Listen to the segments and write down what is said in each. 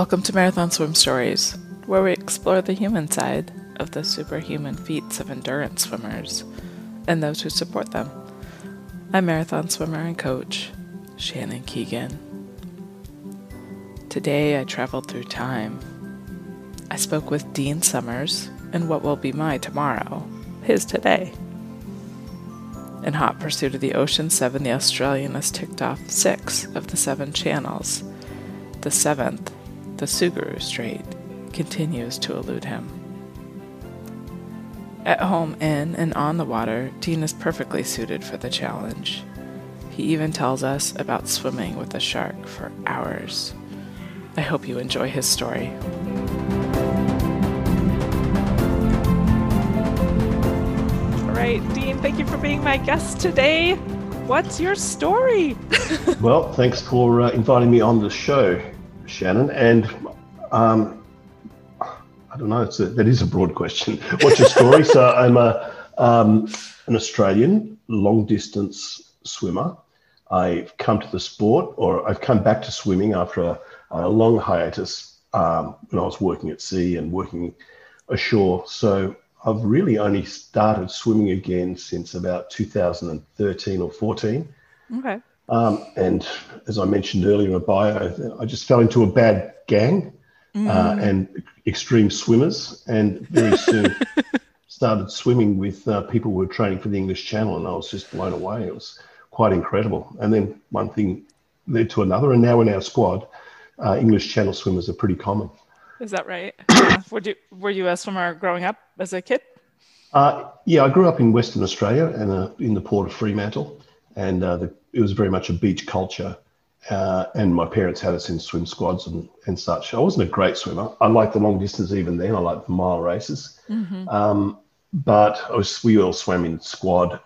Welcome to Marathon Swim Stories, where we explore the human side of the superhuman feats of endurance swimmers and those who support them. I'm marathon swimmer and coach, Shannon Keegan. Today I traveled through time. I spoke with Dean Summers in what will be my tomorrow, his today. In hot pursuit of the Ocean Seven, the Australian has ticked off 6 of the 7 channels. The 7th, the Tsugaru Strait, continues to elude him. At home, in, and on the water, Dean is perfectly suited for the challenge. He even tells us about swimming with a shark for hours. I hope you enjoy his story. All right, Dean, thank you for being my guest today. What's your story? Well, thanks for inviting me on the show, Shannon. And I don't know, that is a broad question. What's your story? So I'm an Australian long-distance swimmer. I've come to the sport, or I've come back to swimming after a long hiatus when I was working at sea and working ashore. So I've really only started swimming again since about 2013 or 14. Okay. And as I mentioned earlier in my bio, I just fell into a bad gang and extreme swimmers, and very soon started swimming with people who were training for the English Channel, and I was just blown away. It was quite incredible. And then one thing led to another, and now in our squad, English Channel swimmers are pretty common. Is that right? Were you a swimmer growing up as a kid? Yeah, I grew up in Western Australia and in the port of Fremantle, and it was very much a beach culture. And my parents had us in swim squads and such. I wasn't a great swimmer. I liked the long distance even then. I liked the mile races. Mm-hmm. But we all swam in squad,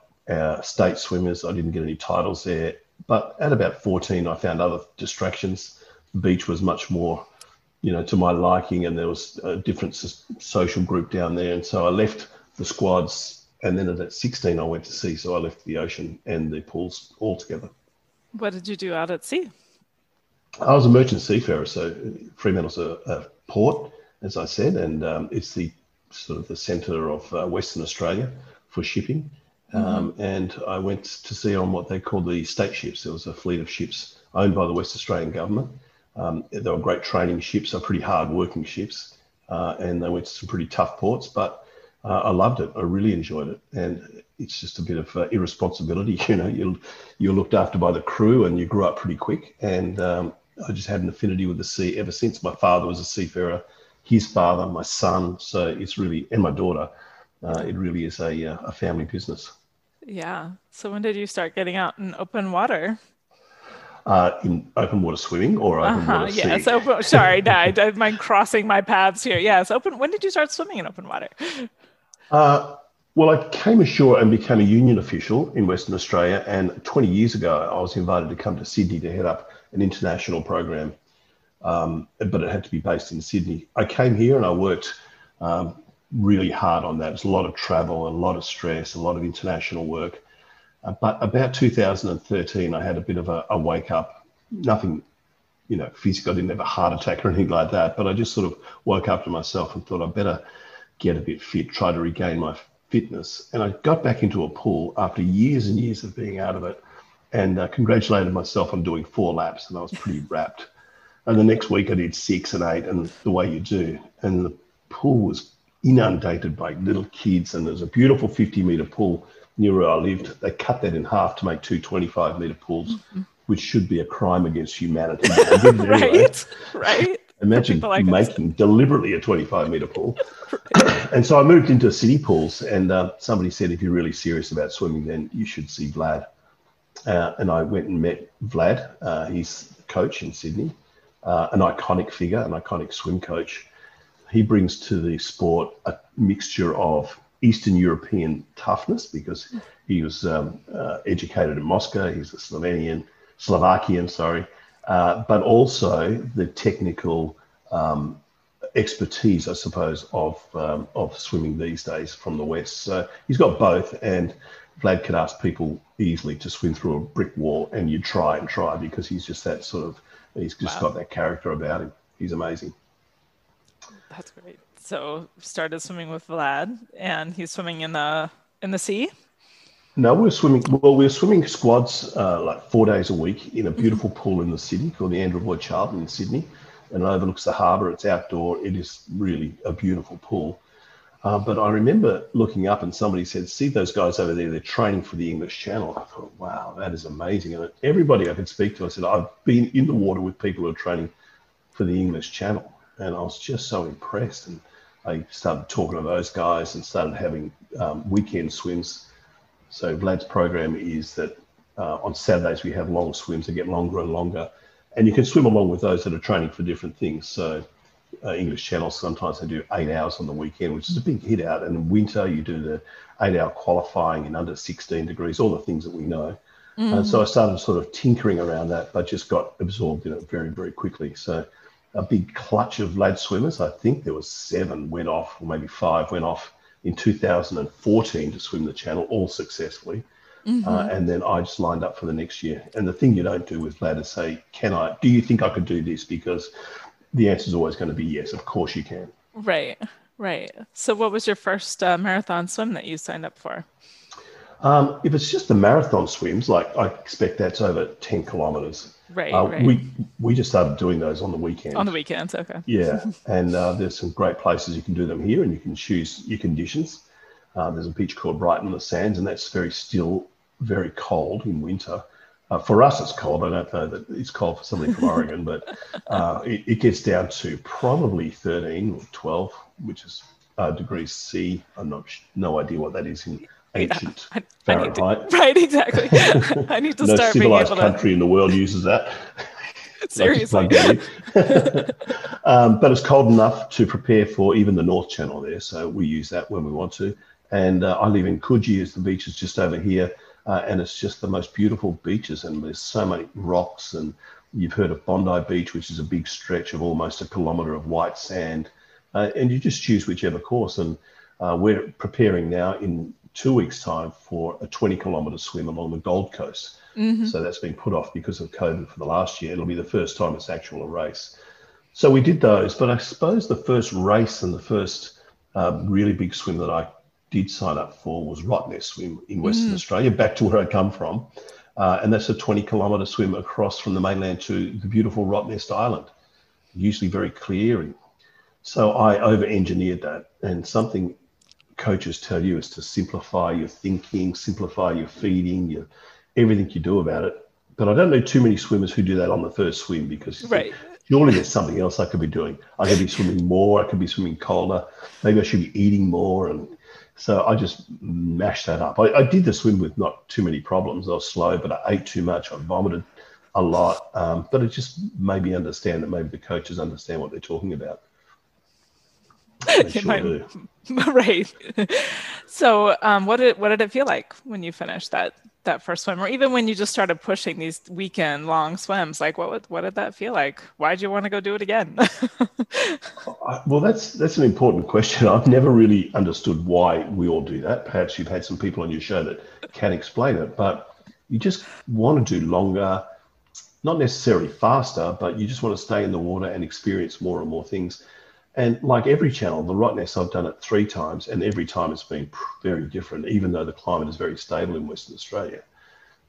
state swimmers. I didn't get any titles there. But at about 14, I found other distractions. The beach was much more, to my liking, and there was a different social group down there. And so I left the squads, and then at 16, I went to sea. So I left the ocean and the pools altogether. What did you do out at sea? I was a merchant seafarer. So Fremantle's a port, as I said, and it's the sort of the centre of Western Australia for shipping. Mm-hmm. And I went to sea on what they called the state ships. It was a fleet of ships owned by the West Australian government. They were great training ships, they're pretty hard-working ships, and they went to some pretty tough ports, but I loved it. I really enjoyed it, and it's just a bit of irresponsibility. You're looked after by the crew, and you grew up pretty quick, and I just had an affinity with the sea ever since. My father was a seafarer, his father, my son, so it's really, and my daughter, it really is a family business. Yeah, so when did you start getting out in open water? In open water swimming or open water sea? Yes, I don't mind crossing my paths here. Yes, open. When did you start swimming in open water? Well, I came ashore and became a union official in Western Australia, and 20 years ago I was invited to come to Sydney to head up an international program, but it had to be based in Sydney. I came here and I worked really hard on that. It was a lot of travel, a lot of stress, a lot of international work. But about 2013, I had a bit of a wake up. Nothing, physical. I didn't have a heart attack or anything like that. But I just sort of woke up to myself and thought I'd better get a bit fit, try to regain my fitness. And I got back into a pool after years and years of being out of it, and congratulated myself on doing 4 laps, and I was pretty wrapped. And the next week I did 6 and 8, and the way you do. And the pool was inundated by little kids, and there was a beautiful 50-metre pool near where I lived. They cut that in half to make 2 25-metre pools, mm-hmm. which should be a crime against humanity. Right. Imagine making deliberately a 25-metre pool. Right. And so I moved into city pools, and somebody said, if you're really serious about swimming, then you should see Vlad. And I went and met Vlad. He's a coach in Sydney, an iconic figure, an iconic swim coach. He brings to the sport a mixture of Eastern European toughness, because he was educated in Moscow. He's a Slovakian, but also the technical expertise, I suppose, of swimming these days from the West. So he's got both, and Vlad could ask people easily to swim through a brick wall, and you try because he's just that sort of, he's just got that character about him. he's amazing. That's great. So started swimming with Vlad, and he's swimming in the sea. No, we're swimming squads like 4 days a week in a beautiful pool in the city called the Andrew Boy Charlton in Sydney, and it overlooks the harbour. It's outdoor. It is really a beautiful pool. But I remember looking up and somebody said, see those guys over there, they're training for the English Channel. I thought, wow, that is amazing. And everybody I could speak to, I said, I've been in the water with people who are training for the English Channel. And I was just so impressed. And I started talking to those guys and started having weekend swims. So Vlad's program is that on Saturdays we have long swims that get longer and longer. And you can swim along with those that are training for different things. So English Channel, sometimes they do 8 hours on the weekend, which is a big hit out. And in winter, you do the 8 hour qualifying in under 16 degrees, all the things that we know. And so I started sort of tinkering around that, but just got absorbed in it very, very quickly. So a big clutch of lad swimmers, I think there was 7 went off, or maybe 5 went off in 2014 to swim the channel, all successfully. And then I just lined up for the next year. And the thing you don't do with lad is say, do you think I could do this? Because the answer is always going to be yes, of course you can. Right, right. So what was your first marathon swim that you signed up for? If it's just the marathon swims, like I expect that's over 10 kilometres. Right, right. We just started doing those on the weekends. On the weekends, okay. Yeah, and there's some great places you can do them here, and you can choose your conditions. There's a beach called Brighton, the Sands, and that's very still, very cold in winter. For us, it's cold. I don't know that it's cold for somebody from Oregon, but it gets down to probably 13 or 12, which is degrees C. I'm no idea what that is in ancient Fahrenheit. Right, exactly. I need to start being able to... No civilized country in the world uses that. Seriously. But it's cold enough to prepare for even the North Channel there, so we use that when we want to. And I live in Coogee, as the beach is just over here. And it's just the most beautiful beaches, and there's so many rocks. And you've heard of Bondi Beach, which is a big stretch of almost a kilometre of white sand. And you just choose whichever course. And we're preparing now in 2 weeks' time for a 20-kilometre swim along the Gold Coast. So that's been put off because of COVID for the last year. It'll be the first time it's actually a race. So we did those. But I suppose the first race and the first really big swim that I did sign up for was Rottnest Swim in Western Australia, back to where I come from. And that's a 20-kilometre swim across from the mainland to the beautiful Rottnest Island, usually very clear. So I over-engineered that. And something coaches tell you is to simplify your thinking, simplify your feeding, your everything you do about it. But I don't know too many swimmers who do that on the first swim, because you think, surely there's something else I could be doing. I could be swimming more. I could be swimming colder. Maybe I should be eating more. And so I just mashed that up. I did the swim with not too many problems. I was slow, but I ate too much. I vomited a lot. But it just made me understand that maybe the coaches understand what they're talking about. They sure do. Right. So what did it feel like when you finished that first swim, or even when you just started pushing these weekend long swims? Like what did that feel like? Why'd you want to go do it again? Well, that's an important question. I've never really understood why we all do that. Perhaps you've had some people on your show that can explain it, but you just want to do longer, not necessarily faster, but you just want to stay in the water and experience more and more things. And like every channel, the Rottnest, I've done it 3 times, and every time it's been very different, even though the climate is very stable in Western Australia.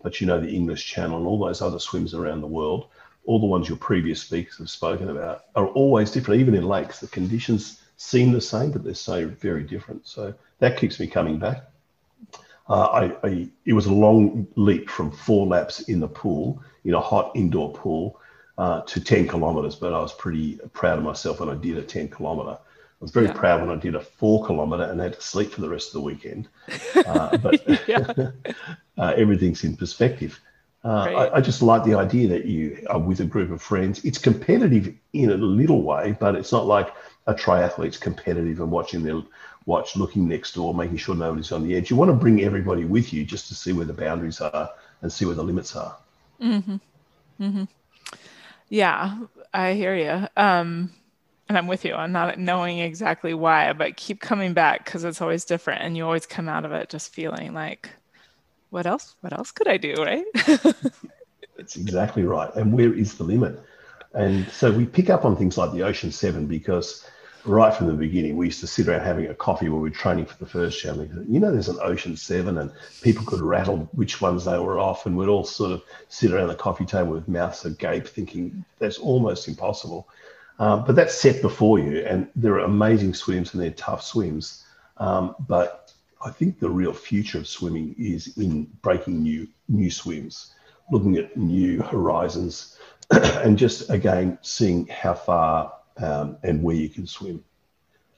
But you know, the English Channel and all those other swims around the world, all the ones your previous speakers have spoken about, are always different. Even in lakes, the conditions seem the same, but they're so very different. So that keeps me coming back. It was a long leap from 4 laps in the pool, in a hot indoor pool, to 10 kilometres, but I was pretty proud of myself when I did a 10-kilometre. I was very proud when I did a 4-kilometre and had to sleep for the rest of the weekend. But everything's in perspective. I just like the idea that you are with a group of friends. It's competitive in a little way, but it's not like a triathlete's competitive and watching their watch, looking next door, making sure nobody's on the edge. You want to bring everybody with you just to see where the boundaries are and see where the limits are. Yeah, I hear you. And I'm with you on not knowing exactly why, but keep coming back because it's always different. And you always come out of it just feeling like, what else could I do, right? That's exactly right. And where is the limit? And so we pick up on things like the Ocean Seven, because right from the beginning, we used to sit around having a coffee when we were training for the first channel. You know, there's an Ocean Seven, and people could rattle which ones they were off, and we'd all sort of sit around the coffee table with mouths agape thinking that's almost impossible. But that's set before you, and there are amazing swims and they're tough swims. But I think the real future of swimming is in breaking new swims, looking at new horizons, and just, again, seeing how far and where you can swim.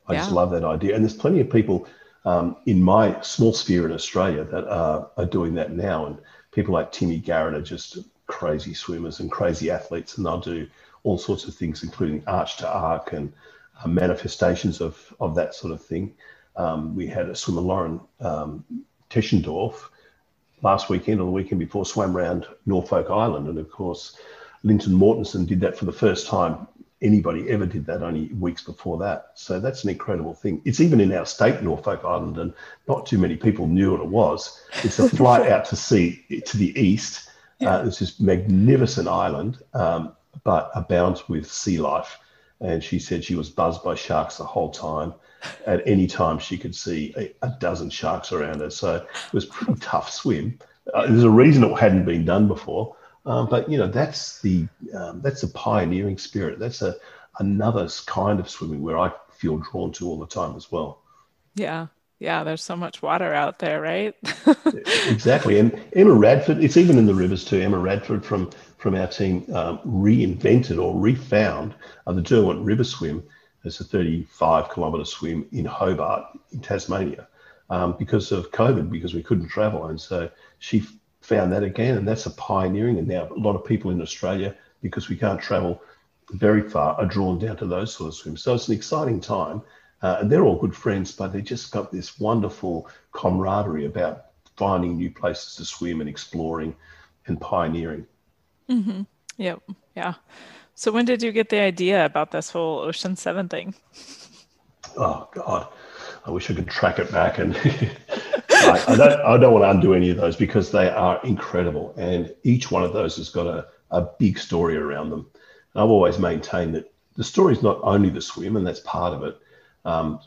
I just love that idea. And there's plenty of people in my small sphere in Australia that are doing that now. And people like Timmy Garrett are just crazy swimmers and crazy athletes, and they'll do all sorts of things, including arch to arc and manifestations of that sort of thing. We had a swimmer, Lauren Tischendorf, last weekend or the weekend before, swam around Norfolk Island. And, of course, Linton Mortensen did that for the first time. Anybody ever did that, only weeks before that. So that's an incredible thing. It's even in our state, Norfolk Island, and not too many people knew what it was. It's a flight out to sea to the east. It's this magnificent island, but abounds with sea life. And she said she was buzzed by sharks the whole time. At any time, she could see a dozen sharks around her. So it was a pretty tough swim. There's a reason it hadn't been done before. But, you know, that's a pioneering spirit. That's another kind of swimming where I feel drawn to all the time as well. Yeah. Yeah. There's so much water out there, right? Exactly. And Emma Radford, it's even in the rivers too. Emma Radford from our team reinvented or refound the Derwent River swim. It's a 35-kilometre swim in Hobart, in Tasmania, because of COVID, because we couldn't travel. And so she found that again, and that's a pioneering. And now a lot of people in Australia, because we can't travel very far, are drawn down to those sort of swims. So it's an exciting time, and they're all good friends, but they just got this wonderful camaraderie about finding new places to swim and exploring and pioneering. Mm-hmm. Yep. Yeah. So when did you get the idea about this whole Ocean 7 thing? Oh, God. I wish I could track it back. And I don't want to undo any of those, because they are incredible. And each one of those has got a big story around them. And I've always maintained that the story is not only the swim, and that's part of it.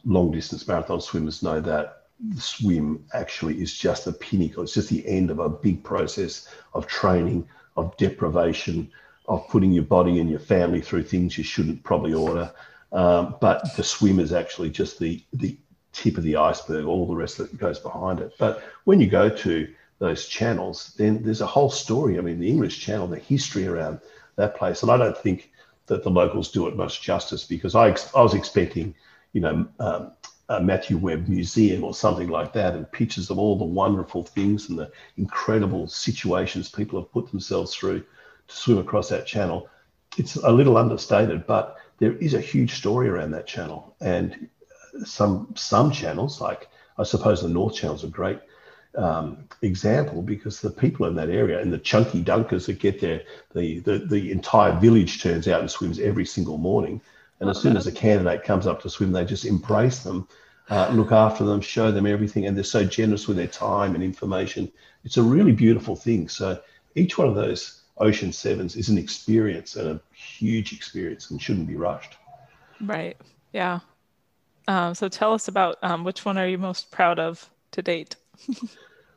Long-distance marathon swimmers know that the swim actually is just the pinnacle. It's just the end of a big process of training, of deprivation, of putting your body and your family through things you shouldn't probably order. But the swim is actually just the tip of the iceberg, all the rest that goes behind it. But when you go to those channels, then there's a whole story. I mean, the English Channel, the history around that place. And I don't think that the locals do it much justice, because I was expecting, you know, a Matthew Webb museum or something like that, and pictures of all the wonderful things and the incredible situations people have put themselves through to swim across that channel. It's a little understated, but there is a huge story around that channel. And some channels, like I suppose the North Channel, is a great example, because the people in that area and the chunky dunkers that get there, the entire village turns out and swims every single morning. And as soon as a candidate comes up to swim, they just embrace them, look after them, show them everything. And they're so generous with their time and information. It's a really beautiful thing. So each one of those Ocean Sevens is an experience, and a huge experience, and shouldn't be rushed. Right. Yeah. So tell us about which one are you most proud of to date?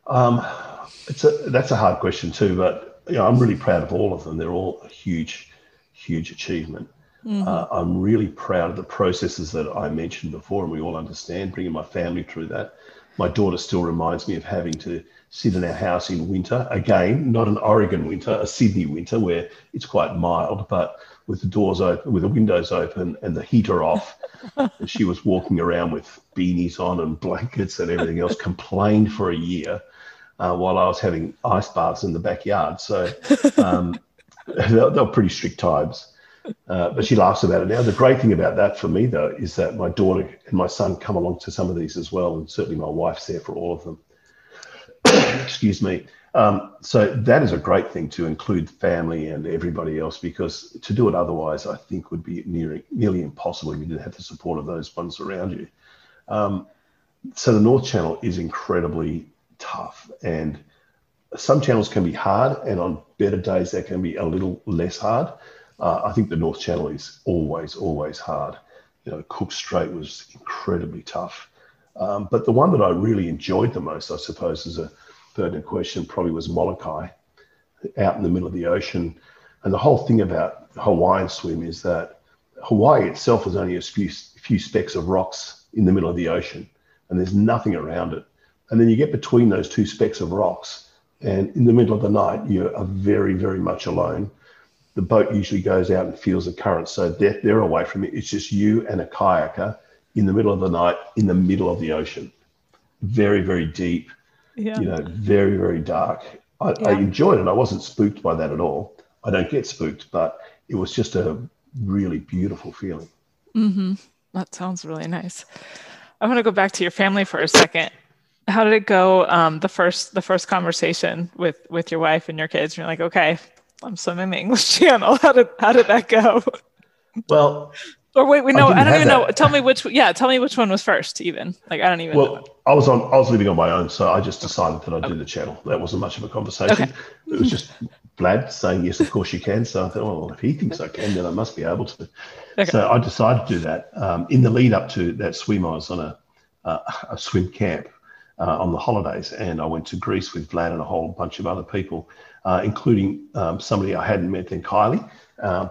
That's a hard question too, but you know, I'm really proud of all of them. They're all a huge, huge achievement. Mm-hmm. I'm really proud of the processes that I mentioned before, and we all understand, bringing my family through that. My daughter still reminds me of having to sit in our house in winter. Again, not an Oregon winter, a Sydney winter where it's quite mild, but with the doors open, with the windows open and the heater off. And she was walking around with beanies on and blankets and everything else, complained for a year while I was having ice baths in the backyard. So they were pretty strict times. But she laughs about it now. The great thing about that for me, though, is that my daughter and my son come along to some of these as well, and certainly my wife's there for all of them. Excuse me. So that is a great thing, to include family and everybody else, because to do it otherwise, I think, would be nearly impossible if you didn't have the support of those ones around you. So the North Channel is incredibly tough, and some channels can be hard, and on better days, they can be a little less hard. I think the North Channel is always, always hard. You know, Cook Strait was incredibly tough. But the one that I really enjoyed the most, I suppose, is a pertinent question, probably was Molokai, out in the middle of the ocean. And the whole thing about Hawaiian swim is that Hawaii itself was only a few specks of rocks in the middle of the ocean, and there's nothing around it. And then you get between those two specks of rocks, and in the middle of the night, you are very, very much alone. The boat usually goes out and feels the current, so they're away from it. It's just you and a kayaker in the middle of the night, in the middle of the ocean. Very, very deep, yeah. You know, very, very dark. I enjoyed it. I wasn't spooked by that at all. I don't get spooked, but it was just a really beautiful feeling. Mm-hmm. That sounds really nice. I want to go back to your family for a second. How did it go, the first conversation with your wife and your kids? And you're like, okay, I'm swimming the English Channel. How did that go? Well, or wait, we know. I don't even know. Tell me which one was first. Even like I don't even. Well, know. I was living on my own, so I just decided that I'd do the channel. That wasn't much of a conversation. Okay. It was just Vlad saying yes, of course you can. So I thought, well, if he thinks I can, then I must be able to. Okay. So I decided to do that. In the lead up to that swim, I was on a swim camp on the holidays, and I went to Greece with Vlad and a whole bunch of other people, including somebody I hadn't met then, Kylie,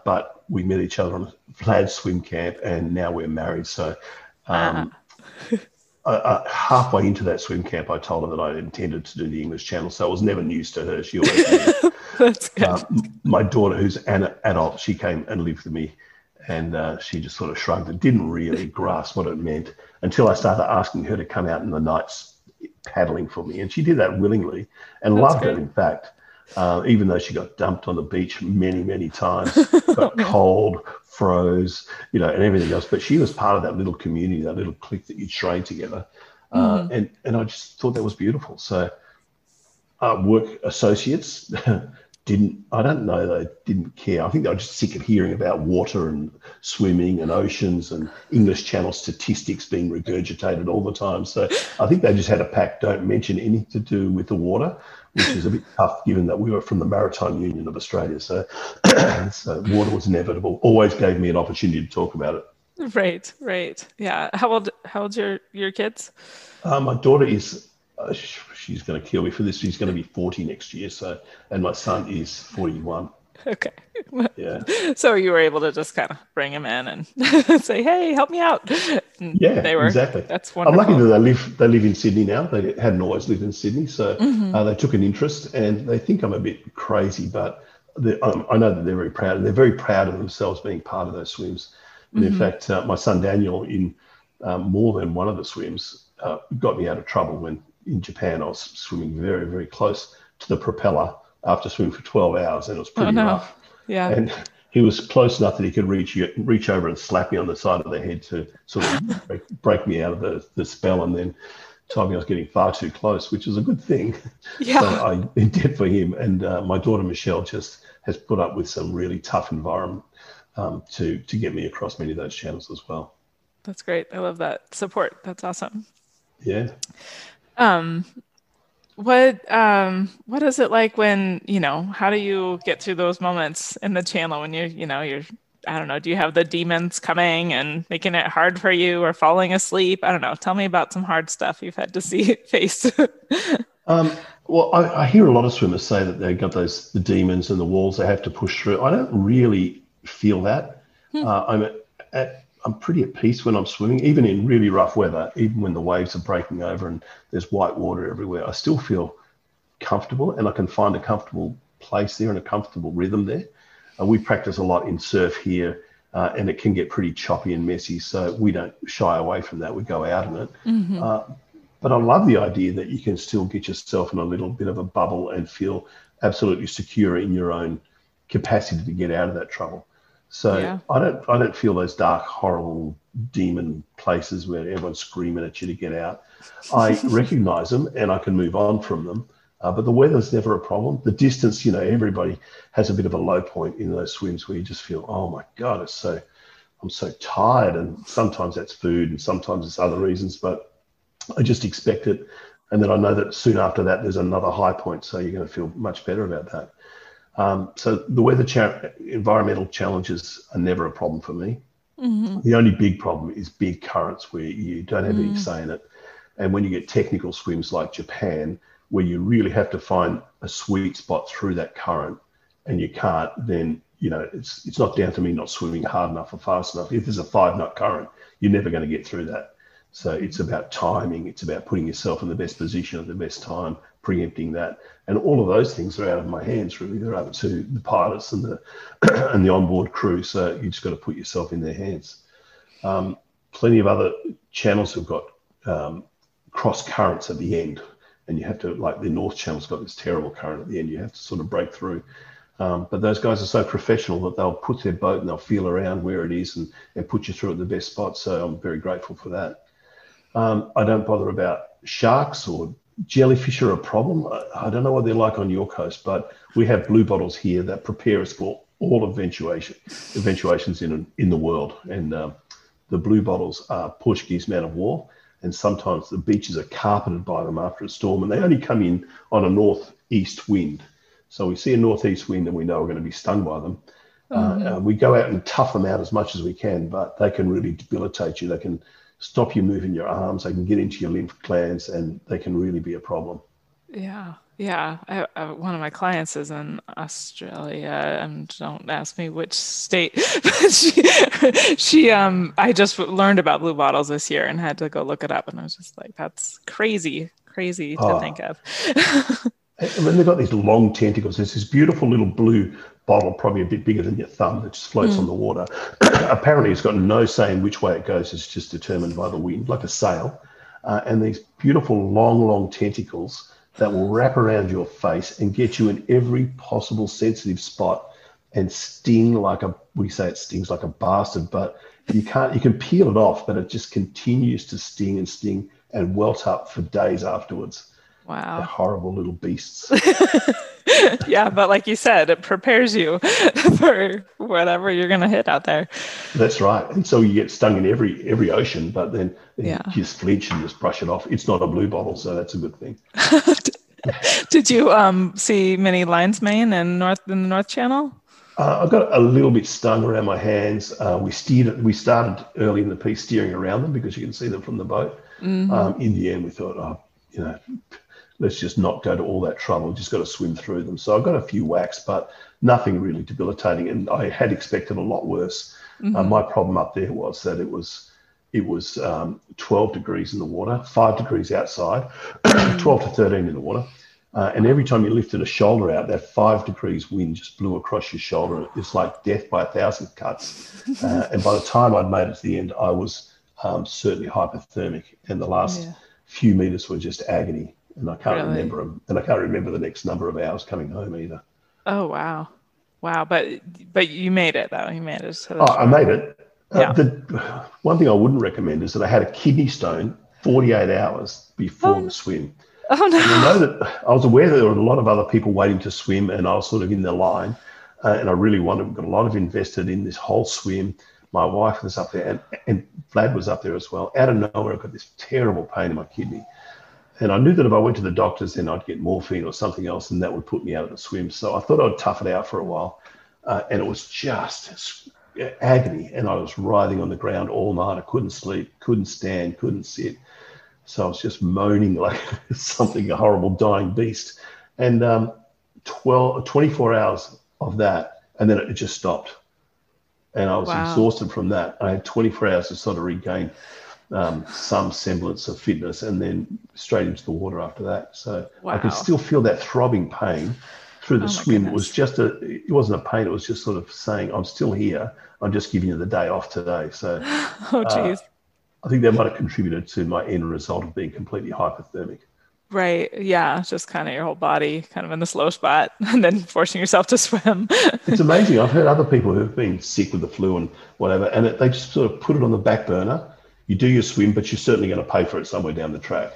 but we met each other on Vlad's swim camp, and now we're married. So halfway into that swim camp, I told her that I intended to do the English Channel, so it was never news to her. She always knew. That's good. My daughter, who's an adult, she came and lived with me, and she just sort of shrugged and didn't really grasp what it meant until I started asking her to come out in the nights paddling for me, and she did that willingly and That's loved good. It, in fact. Even though she got dumped on the beach many, many times, got cold, froze, you know, and everything else. But she was part of that little community, that little clique that you train together. Mm-hmm. And I just thought that was beautiful. So work associates didn't care. I think they were just sick of hearing about water and swimming and oceans and English Channel statistics being regurgitated all the time. So I think they just had a pact, don't mention anything to do with the water, which is a bit tough given that we were from the Maritime Union of Australia. So, so water was inevitable, always gave me an opportunity to talk about it. Right. Yeah. How old's your kids? My daughter is, she's going to kill me for this. She's going to be 40 next year. So, and my son is 41. Okay. Yeah. So you were able to just kind of bring him in and say, "Hey, help me out." And yeah, they were, exactly. That's wonderful. I'm lucky that they live in Sydney now. They hadn't always lived in Sydney, so mm-hmm. They took an interest, and they think I'm a bit crazy, but I know that they're very proud. And they're very proud of themselves being part of those swims. And mm-hmm. in fact, my son Daniel, in more than one of the swims, got me out of trouble when in Japan I was swimming very, very close to the propeller after swimming for 12 hours, and it was pretty rough. Yeah. And he was close enough that he could reach over and slap me on the side of the head to sort of break me out of the spell, and then told me I was getting far too close, which is a good thing. Yeah. So I did for him. And my daughter, Michelle, just has put up with some really tough environment to get me across many of those channels as well. That's great. I love that support. That's awesome. Yeah. What is it like when, you know, how do you get through those moments in the channel when you're, I don't know, do you have the demons coming and making it hard for you or falling asleep? I don't know. Tell me about some hard stuff you've had to face. Well, I hear a lot of swimmers say that they've got the demons and the walls they have to push through. I don't really feel that. I'm pretty at peace when I'm swimming, even in really rough weather, even when the waves are breaking over and there's white water everywhere. I still feel comfortable, and I can find a comfortable place there and a comfortable rhythm there. We practice a lot in surf here, and it can get pretty choppy and messy, so we don't shy away from that. We go out in it. Mm-hmm. But I love the idea that you can still get yourself in a little bit of a bubble and feel absolutely secure in your own capacity to get out of that trouble. So yeah. I don't feel those dark, horrible demon places where everyone's screaming at you to get out. I recognize them and I can move on from them. But the weather's never a problem. The distance, you know, everybody has a bit of a low point in those swims where you just feel, oh my God, I'm so tired. And sometimes that's food and sometimes it's other reasons, but I just expect it. And then I know that soon after that, there's another high point. So you're going to feel much better about that. So the weather environmental challenges are never a problem for me. Mm-hmm. The only big problem is big currents where you don't have any say in it. And when you get technical swims like Japan, where you really have to find a sweet spot through that current and you can't, then, you know, it's not down to me not swimming hard enough or fast enough. If there's a 5-knot current, you're never going to get through that. So it's about timing. It's about putting yourself in the best position at the best time, preempting that. And all of those things are out of my hands, really. They're up to the pilots and the and the onboard crew. So you just got to put yourself in their hands. Plenty of other channels have got cross currents at the end. And you have to, like the North Channel's got this terrible current at the end. You have to sort of break through. But those guys are so professional that they'll put their boat and they'll feel around where it is and put you through at the best spot. So I'm very grateful for that. I don't bother about sharks or jellyfish are a problem. I don't know what they're like on your coast, but we have blue bottles here that prepare us for all eventuations in the world. And the blue bottles are Portuguese man of war. And sometimes the beaches are carpeted by them after a storm, and they only come in on a northeast wind. So we see a northeast wind and we know we're going to be stung by them. We go out and tough them out as much as we can, but they can really debilitate you. They can stop you moving your arms. They can get into your lymph glands, and they can really be a problem. Yeah. Yeah. One of my clients is in Australia, and don't ask me which state, but she I just learned about blue bottles this year and had to go look it up. And I was just like, that's crazy to think of. And then they've got these long tentacles. There's this beautiful little blue bottle, probably a bit bigger than your thumb, that just floats on the water. Apparently it's got no say in which way it goes. It's just determined by the wind, like a sail. And these beautiful long tentacles that will wrap around your face and get you in every possible sensitive spot and sting like a, we say it stings like a bastard, but you can peel it off, but it just continues to sting and welt up for days afterwards. Wow. They're horrible little beasts. Yeah, but like you said, it prepares you for whatever you're going to hit out there. That's right. And so you get stung in every ocean, but then you just flinch and just brush it off. It's not a blue bottle, so that's a good thing. Did you see many lion's mane in the North Channel? I got a little bit stung around my hands. We started early in the piece steering around them because you can see them from the boat. Mm-hmm. In the end, we thought, let's just not go to all that trouble. We've just got to swim through them. So I got a few whacks, but nothing really debilitating. And I had expected a lot worse. Mm-hmm. My problem up there was that it was 12 degrees in the water, 5 degrees outside, 12 to 13 in the water. And every time you lifted a shoulder out, that 5 degrees wind just blew across your shoulder. It's like death by 1,000 cuts. And by the time I'd made it to the end, I was certainly hypothermic. And the last few meters were just agony. And I can't remember them. And I can't remember the next number of hours coming home either. Oh, wow. But you made it, though. You made it. So I made it. Yeah. The one thing I wouldn't recommend is that I had a kidney stone 48 hours before the swim. Oh, no. And I know that I was aware that there were a lot of other people waiting to swim, and I was sort of in the line. And I really got a lot of invested in this whole swim. My wife was up there, and Vlad was up there as well. Out of nowhere, I got this terrible pain in my kidney. And I knew that if I went to the doctors, then I'd get morphine or something else, and that would put me out of the swim. So I thought I'd tough it out for a while. And it was just agony. And I was writhing on the ground all night. I couldn't sleep, couldn't stand, couldn't sit. So I was just moaning like something, a horrible dying beast. And 24 hours of that, and then it just stopped. And I was exhausted from that. I had 24 hours to sort of regain some semblance of fitness, and then straight into the water after that. So I could still feel that throbbing pain through the swim. It was just it wasn't a pain. It was just sort of saying, I'm still here. I'm just giving you the day off today. So I think that might have contributed to my end result of being completely hypothermic. Right. Yeah. Just kind of your whole body kind of in the slow spot and then forcing yourself to swim. It's amazing. I've heard other people who've been sick with the flu and whatever, and they just sort of put it on the back burner. You do your swim, but you're certainly going to pay for it somewhere down the track.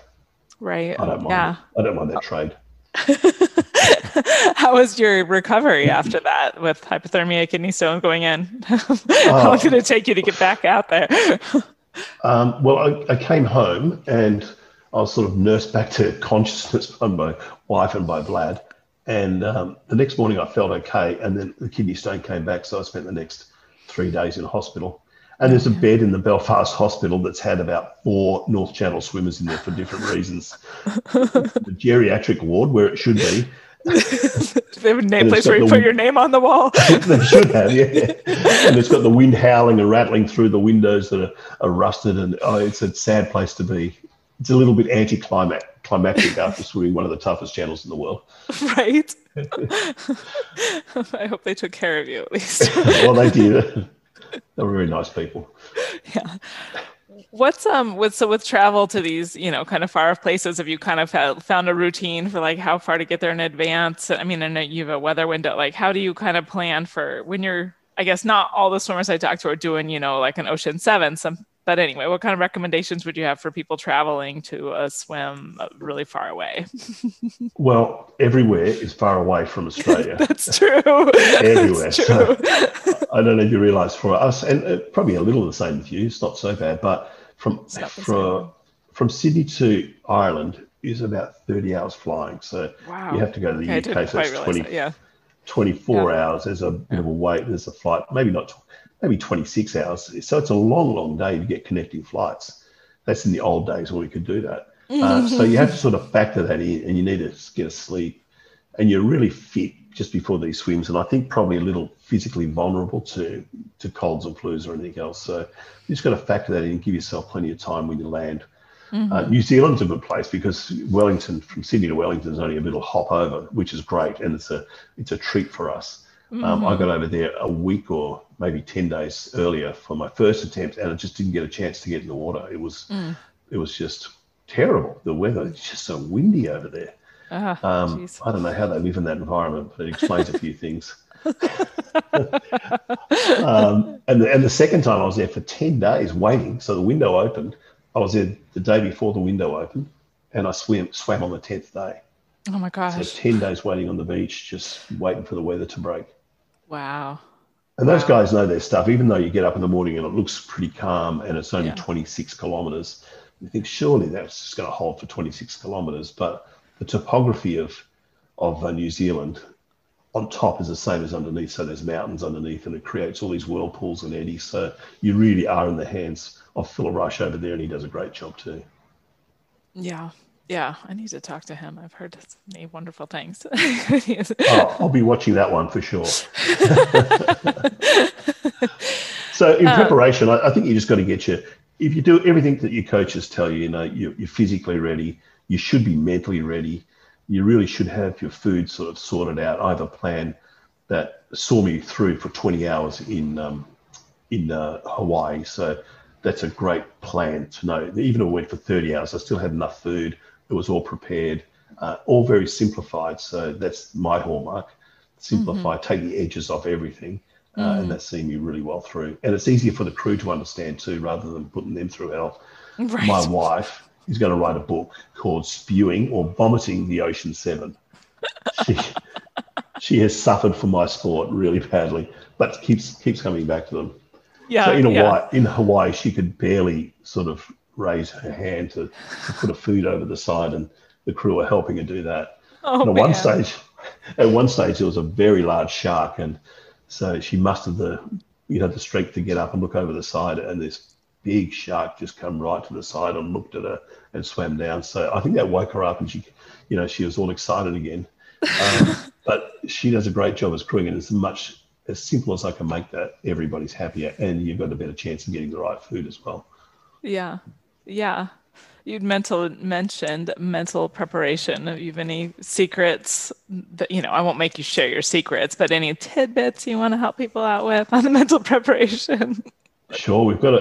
Right. I don't mind. Yeah. I don't mind that trade. How was your recovery after that with hypothermia, kidney stone going in? How long did it take you to get back out there? I came home and I was sort of nursed back to consciousness by my wife and by Vlad. And the next morning I felt okay, and then the kidney stone came back, so I spent the next 3 days in hospital. And there's a bed in the Belfast hospital that's had about 4 North Channel swimmers in there for different reasons. The geriatric ward, where it should be. They have a name place where you put your name on the wall. They should have, yeah. And it's got the wind howling and rattling through the windows that are rusted, and it's a sad place to be. It's a little bit anticlimactic after swimming one of the toughest channels in the world. Right. I hope they took care of you at least. Well, they did. They were really nice people. Yeah. What's with travel to these, kind of far off places, have you kind of found a routine for like how far to get there in advance? I mean, I know you have a weather window. Like, how do you kind of plan for when you're, I guess not all the swimmers I talked to are doing, like an Ocean Seven, but anyway, what kind of recommendations would you have for people traveling to a swim really far away? Well, everywhere is far away from Australia. That's true. Everywhere. That's true. So, I don't know if you realise, for us, and probably a little the same with you, it's not so bad, but from Sydney to Ireland is about 30 hours flying. So you have to go to the UK, so it's 24 hours. There's a bit of a wait. There's a flight, maybe 26 hours. So it's a long, long day to get connecting flights. That's in the old days when we could do that. So you have to sort of factor that in, and you need to get a sleep. And you're really fit just before these swims, and I think probably a little physically vulnerable to colds and flus or anything else. So you just got to factor that in and give yourself plenty of time when you land. New Zealand's a good place because Wellington, from Sydney to Wellington, is only a little hop over, which is great, and it's a treat for us. I got over there a week or maybe 10 days earlier for my first attempt, and I just didn't get a chance to get in the water. It was just terrible. The weather, it's just so windy over there. I don't know how they live in that environment, but it explains a few things. And the second time I was there for 10 days waiting. So the window opened. I was there the day before the window opened, and I swam on the 10th day. Oh, my gosh. So 10 days waiting on the beach, just waiting for the weather to break. Wow. And those guys know their stuff. Even though you get up in the morning and it looks pretty calm and it's only 26 kilometres, you think surely that's just going to hold for 26 kilometres, but the topography of New Zealand on top is the same as underneath, so there's mountains underneath, and it creates all these whirlpools and eddies. So you really are in the hands of Phil Rush over there, and he does a great job too. Yeah, I need to talk to him. I've heard so many wonderful things. I'll be watching that one for sure. So in preparation, I think you just got to get if you do everything that your coaches tell you, you're physically ready. You should be mentally ready. You really should have your food sort of sorted out. I have a plan that saw me through for 20 hours in Hawaii. So that's a great plan to know. Even if I went for 30 hours, I still had enough food. It was all prepared, all very simplified. So that's my hallmark. Simplify, take the edges off everything. And that's seen me really well through. And it's easier for the crew to understand too, rather than putting them through hell. Right. My wife, he's going to write a book called Spewing or Vomiting the Ocean Seven. She has suffered for my sport really badly, but keeps coming back to them. Yeah. So in Hawaii, she could barely sort of raise her hand to put a food over the side, and the crew are helping her do that. Oh, and at one stage, there was a very large shark, and so she mustered the strength to get up and look over the side, and this big shark just come right to the side and looked at her and swam down. So I think that woke her up, and she, she was all excited again. But she does a great job as crewing, and it's as simple as I can make that. Everybody's happier, and you've got a better chance of getting the right food as well. Yeah. You'd mentioned mental preparation. Have you any secrets that, I won't make you share your secrets, but any tidbits you want to help people out with on the mental preparation? Sure, we've got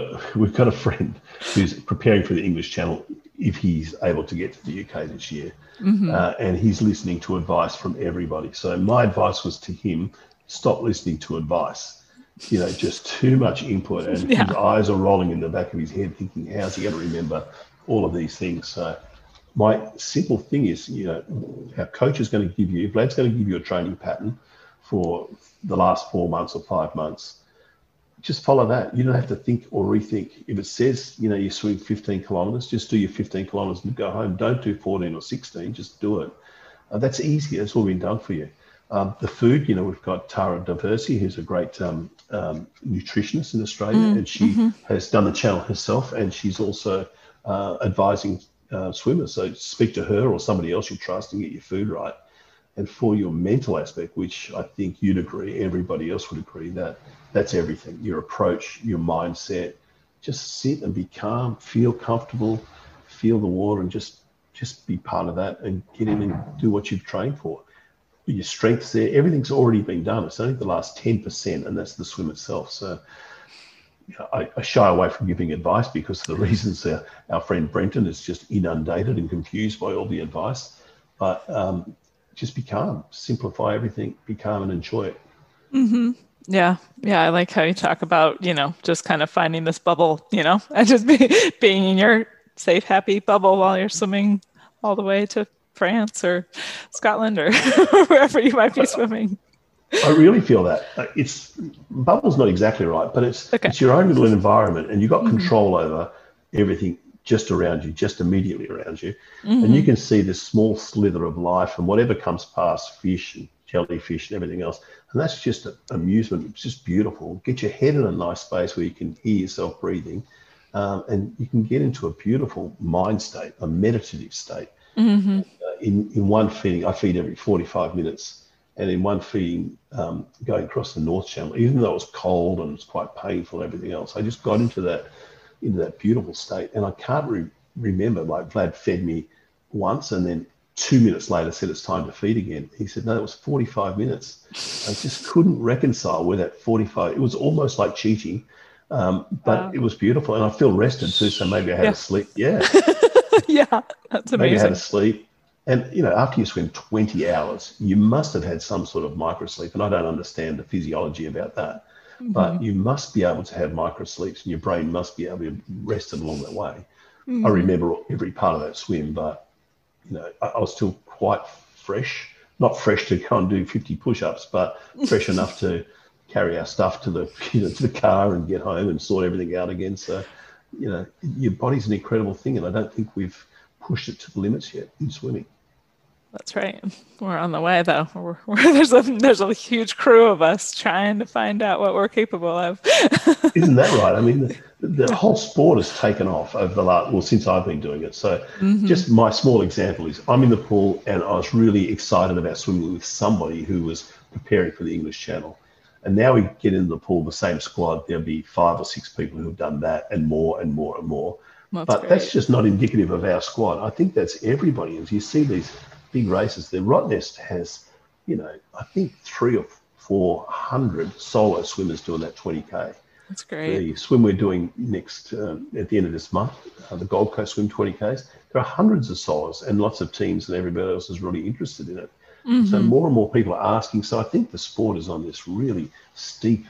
a friend who's preparing for the English Channel if he's able to get to the UK this year, and he's listening to advice from everybody. So my advice was to him, stop listening to advice. Just too much input, and his eyes are rolling in the back of his head, thinking, how's he going to remember all of these things? So my simple thing is, our coach is going to give you, Vlad's going to give you a training pattern for the last 4 months or 5 months. Just follow that. You don't have to think or rethink. If it says, you swim 15 kilometres, just do your 15 kilometres and go home. Don't do 14 or 16. Just do it. That's easy. That's all been done for you. The food, you know, we've got Tara Diversey, who's a great nutritionist in Australia, and she has done the channel herself, and she's also advising swimmers. So speak to her or somebody else you trust and get your food right. And for your mental aspect, which I think you'd agree, everybody else would agree, that that's everything. Your approach, your mindset, just sit and be calm, feel comfortable, feel the water, and just be part of that and get in and do what you've trained for. Your strength's there. Everything's already been done. It's only the last 10%, and that's the swim itself. So I shy away from giving advice because of the reasons our friend Brenton is just inundated and confused by all the advice. But just be calm. Simplify everything. Be calm and enjoy it. Mm-hmm. Yeah. Yeah. I like how you talk about, you know, just kind of finding this bubble, you know, and just being in your safe, happy bubble while you're swimming all the way to France or Scotland or wherever you might be swimming. I really feel that it's bubble's not exactly right, but it's okay. It's your own little environment, and you've got control over everything just around you, just immediately around you, and you can see this small slither of life and whatever comes past, fish and jellyfish and everything else, and that's just amusement. It's just beautiful. Get your head in a nice space where you can hear yourself breathing, and you can get into a beautiful mind state, a meditative state. In one feeding, I feed every 45 minutes, and in one feeding, going across the North Channel, even though it was cold and it was quite painful and everything else, I just got into that beautiful state. And I can't remember, like Vlad fed me once and then 2 minutes later said it's time to feed again. He said, no, it was 45 minutes. I just couldn't reconcile with that 45. It was almost like cheating, but wow. It was beautiful. And I feel rested too, so maybe I had a sleep. Yeah. Yeah, that's amazing. Maybe I had a sleep. And, you know, after you swim 20 hours, you must have had some sort of microsleep. And I don't understand the physiology about that. But you must be able to have microsleeps, and your brain must be able to be rested along that way. I remember every part of that swim, but, you know, I was still quite fresh. Not fresh to go and do 50 push-ups, but fresh enough to carry our stuff to the car and get home and sort everything out again. So, you know, your body's an incredible thing, and I don't think we've pushed it to the limits yet in swimming. That's right. We're on the way, though. There's a huge crew of us trying to find out what we're capable of. Isn't that right? I mean, the whole sport has taken off over the last, well, since I've been doing it. So just my small example is I'm in the pool, and I was really excited about swimming with somebody who was preparing for the English Channel. And now we get into the pool, the same squad, there'll be 5 or 6 people who have done that and more and more and more. That's but great. That's just not indicative of our squad. I think that's everybody. As you see these big races, the Rottnest has, you know, I think 300 or 400 solo swimmers doing that 20K. That's great. The swim we're doing next at the end of this month, the Gold Coast swim 20Ks, there are hundreds of solos and lots of teams, and everybody else is really interested in it. So more and more people are asking. So I think the sport is on this really steep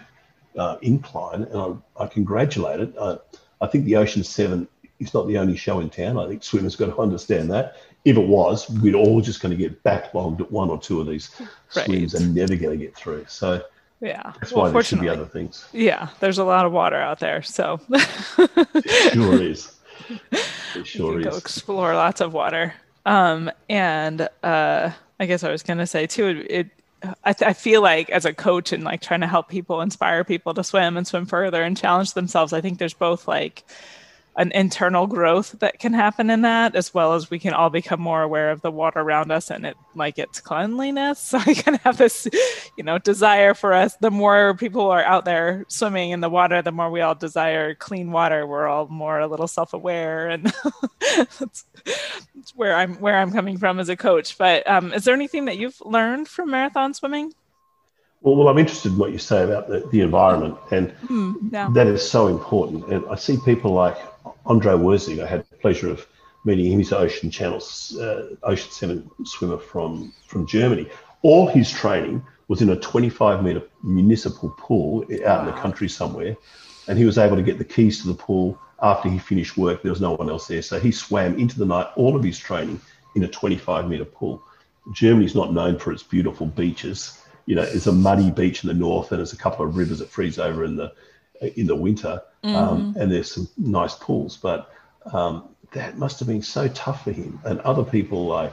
incline, and I congratulate it. I think the Ocean Seven is not the only show in town. I think swimmers got to understand that. If it was, we'd all just going to get backlogged at 1 or 2 of these swims and never going to get through. So yeah, that's why there should be other things. Yeah, there's a lot of water out there. So it sure is. It sure is. Go explore lots of water. I guess I was going to say too, I feel like as a coach and like trying to help people, inspire people to swim and swim further and challenge themselves, I think there's both like an internal growth that can happen in that, as well as we can all become more aware of the water around us and it like its cleanliness. So I kind of have this, you know, desire for us, the more people are out there swimming in the water, the more we all desire clean water. We're all more a little self-aware, and that's where I'm coming from as a coach. But is there anything that you've learned from marathon swimming? Well, I'm interested in what you say about the environment, and that is so important. And I see people like Andre Wärtsig. I had the pleasure of meeting him. He's an Ocean Channel, Ocean 7 swimmer from Germany. All his training was in a 25-metre municipal pool out in the country somewhere, and he was able to get the keys to the pool after he finished work. There was no one else there, so he swam into the night, all of his training, in a 25-metre pool. Germany's not known for its beautiful beaches. You know, it's a muddy beach in the north, and there's a couple of rivers that freeze over in the winter, and there's some nice pools, but that must have been so tough for him. And other people like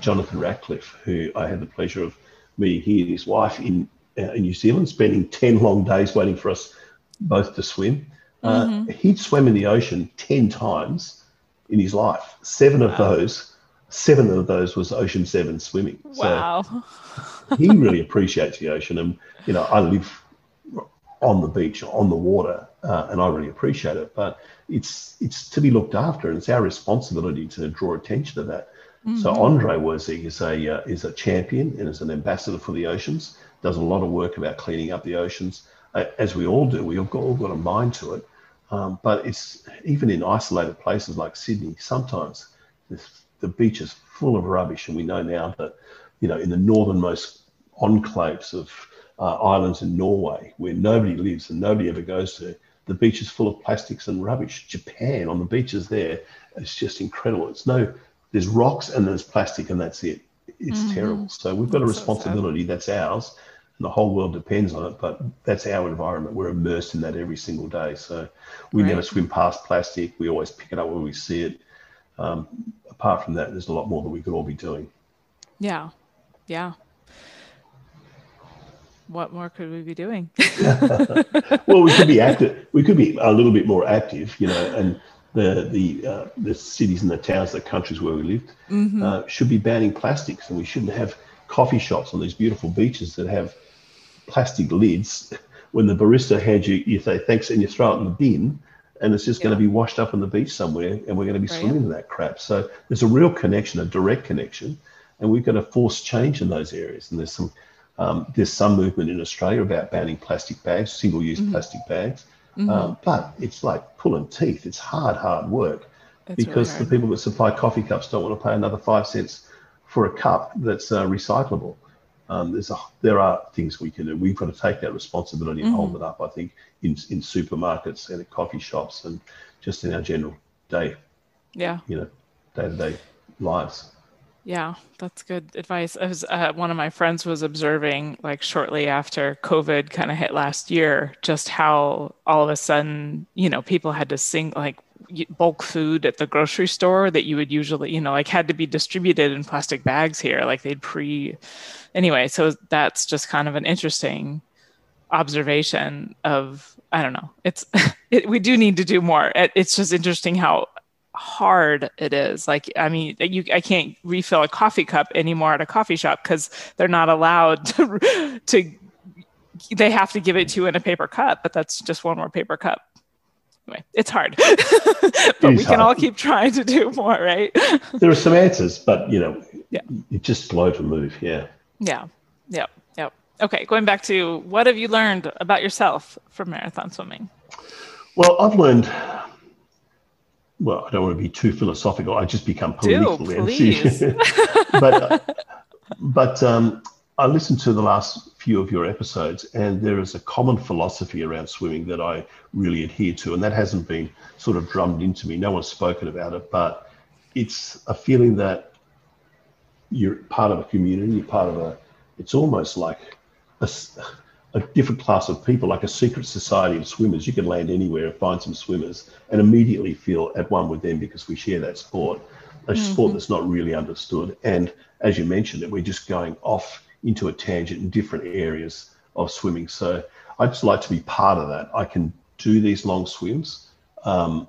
Jonathan Ratcliffe, who I had the pleasure of meeting here, his wife in New Zealand, spending 10 long days waiting for us both to swim. He'd swam in the ocean 10 times in his life. Seven of those was Ocean Seven swimming. Wow. So he really appreciates the ocean. And, you know, I live on the beach, on the water, and I really appreciate it. But it's to be looked after, and it's our responsibility to draw attention to that. Mm-hmm. So Andre Wärtsig is a champion and is an ambassador for the oceans, does a lot of work about cleaning up the oceans, as we all do. We've all got a mind to it. But it's even in isolated places like Sydney, sometimes the beach is full of rubbish. And we know now that, you know, in the northernmost enclaves of islands in Norway, where nobody lives and nobody ever goes to, the beach is full of plastics and rubbish. Japan, on the beaches there, it's just incredible. There's rocks and there's plastic, and that's it. It's terrible. So we've got a responsibility that's ours, and the whole world depends on it, but that's our environment. We're immersed in that every single day. So we never swim past plastic. We always pick it up when we see it. Apart from that, there's a lot more that we could all be doing. Yeah. Yeah. What more could we be doing? Well, we could be active. We could be a little bit more active, you know, and the cities and the towns, the countries where we lived, should be banning plastics, and we shouldn't have coffee shops on these beautiful beaches that have plastic lids. When the barista hands you say thanks and you throw it in the bin, and it's just going to be washed up on the beach somewhere, and we're going to be swimming in that crap. So there's a real connection, a direct connection, and we've got to force change in those areas. And there's some movement in Australia about banning plastic bags, single-use plastic bags. But it's like pulling teeth. It's hard work. That's because really hard. The people that supply coffee cups don't want to pay another 5 cents for a cup that's recyclable. There are things we can do. We've got to take that responsibility and hold it up, I think, in supermarkets and at coffee shops and just in our general day-to-day lives. Yeah, that's good advice. I was one of my friends was observing, like, shortly after COVID kind of hit last year, just how all of a sudden, you know, people had to sing like bulk food at the grocery store that you would usually, you know, like had to be distributed in plastic bags here. Like they'd anyway, so that's just kind of an interesting observation of, I don't know, we do need to do more. It's just interesting how hard it is. Like, I mean, I can't refill a coffee cup anymore at a coffee shop because they're not allowed to they have to give it to you in a paper cup, but that's just one more paper cup. Anyway, it's hard. But we can all keep trying to do more, right? There are some answers, but, you know, it's just slow to move. Yeah. Okay, going back to what have you learned about yourself from marathon swimming? Well, I've learned... Well, I don't want to be too philosophical. I just become political. But I listened to the last few of your episodes, and there is a common philosophy around swimming that I really adhere to, and that hasn't been sort of drummed into me. No one's spoken about it, but it's a feeling that you're part of a community, you're part of it's almost like a different class of people, like a secret society of swimmers. You can land anywhere and find some swimmers and immediately feel at one with them because we share that sport, a sport that's not really understood. And as you mentioned, that we're just going off into a tangent in different areas of swimming. So I just like to be part of that. I can do these long swims. I'm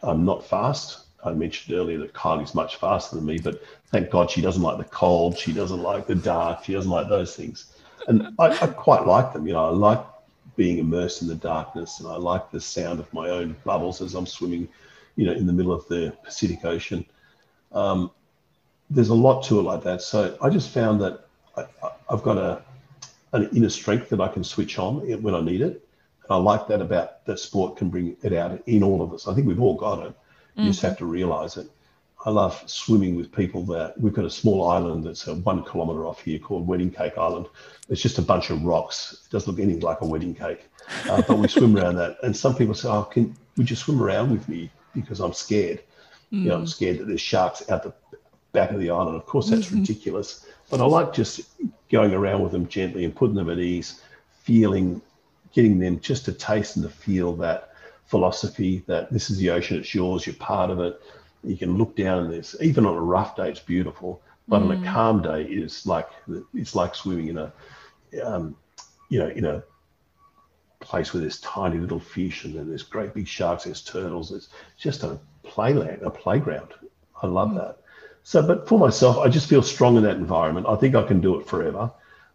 not fast. I mentioned earlier that Kylie's much faster than me, but thank God she doesn't like the cold. She doesn't like the dark. She doesn't like those things. And I quite like them. You know, I like being immersed in the darkness, and I like the sound of my own bubbles as I'm swimming, you know, in the middle of the Pacific Ocean. There's a lot to it like that. So I just found that I've got an inner strength that I can switch on when I need it. And I like that about that sport can bring it out in all of us. I think we've all got it. You just have to realize it. I love swimming with people that we've got a small island that's 1 kilometre off here called Wedding Cake Island. It's just a bunch of rocks. It doesn't look anything like a wedding cake, but we swim around that. And some people say, "Oh, would you swim around with me? Because I'm scared. You know, I'm scared that there's sharks out the back of the island." Of course, that's ridiculous. But I like just going around with them gently and putting them at ease, getting them just to taste and to feel that philosophy that this is the ocean, it's yours, you're part of it. You can look down, and even on a rough day, it's beautiful. But on a calm day, it's like swimming in a, in a place where there's tiny little fish, and then there's great big sharks, there's turtles. It's just a playground. I love that. So, but for myself, I just feel strong in that environment. I think I can do it forever.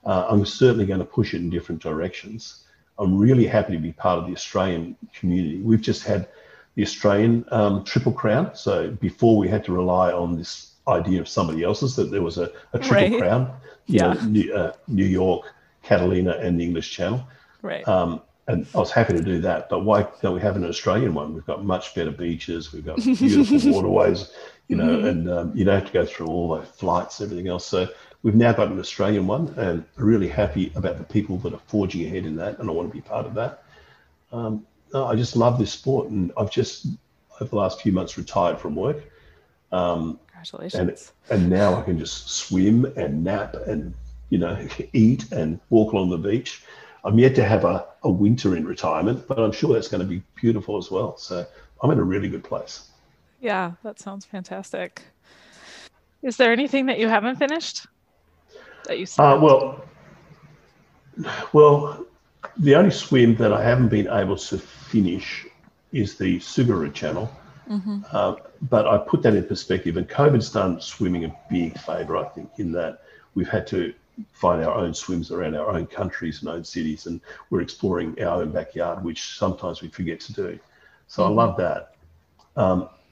I'm certainly going to push it in different directions. I'm really happy to be part of the Australian community. We've just had the Australian Triple Crown. So before we had to rely on this idea of somebody else's, that there was a Triple Crown, New York, Catalina, and the English Channel. Right. And I was happy to do that, but why don't we have an Australian one? We've got much better beaches. We've got beautiful waterways, and you don't have to go through all the flights, everything else. So we've now got an Australian one, and I'm really happy about the people that are forging ahead in that, and I want to be part of that. I just love this sport, and I've just, over the last few months, retired from work. Congratulations. And now I can just swim and nap and, eat and walk along the beach. I'm yet to have a winter in retirement, but I'm sure that's going to be beautiful as well. So I'm in a really good place. Yeah, that sounds fantastic. Is there anything that you haven't finished that you started? Well, the only swim that I haven't been able to finish is the Tsugaru Channel. Mm-hmm. But I put that in perspective, and COVID's done swimming a big favour, I think, in that we've had to find our own swims around our own countries and own cities, and we're exploring our own backyard, which sometimes we forget to do. So I love that.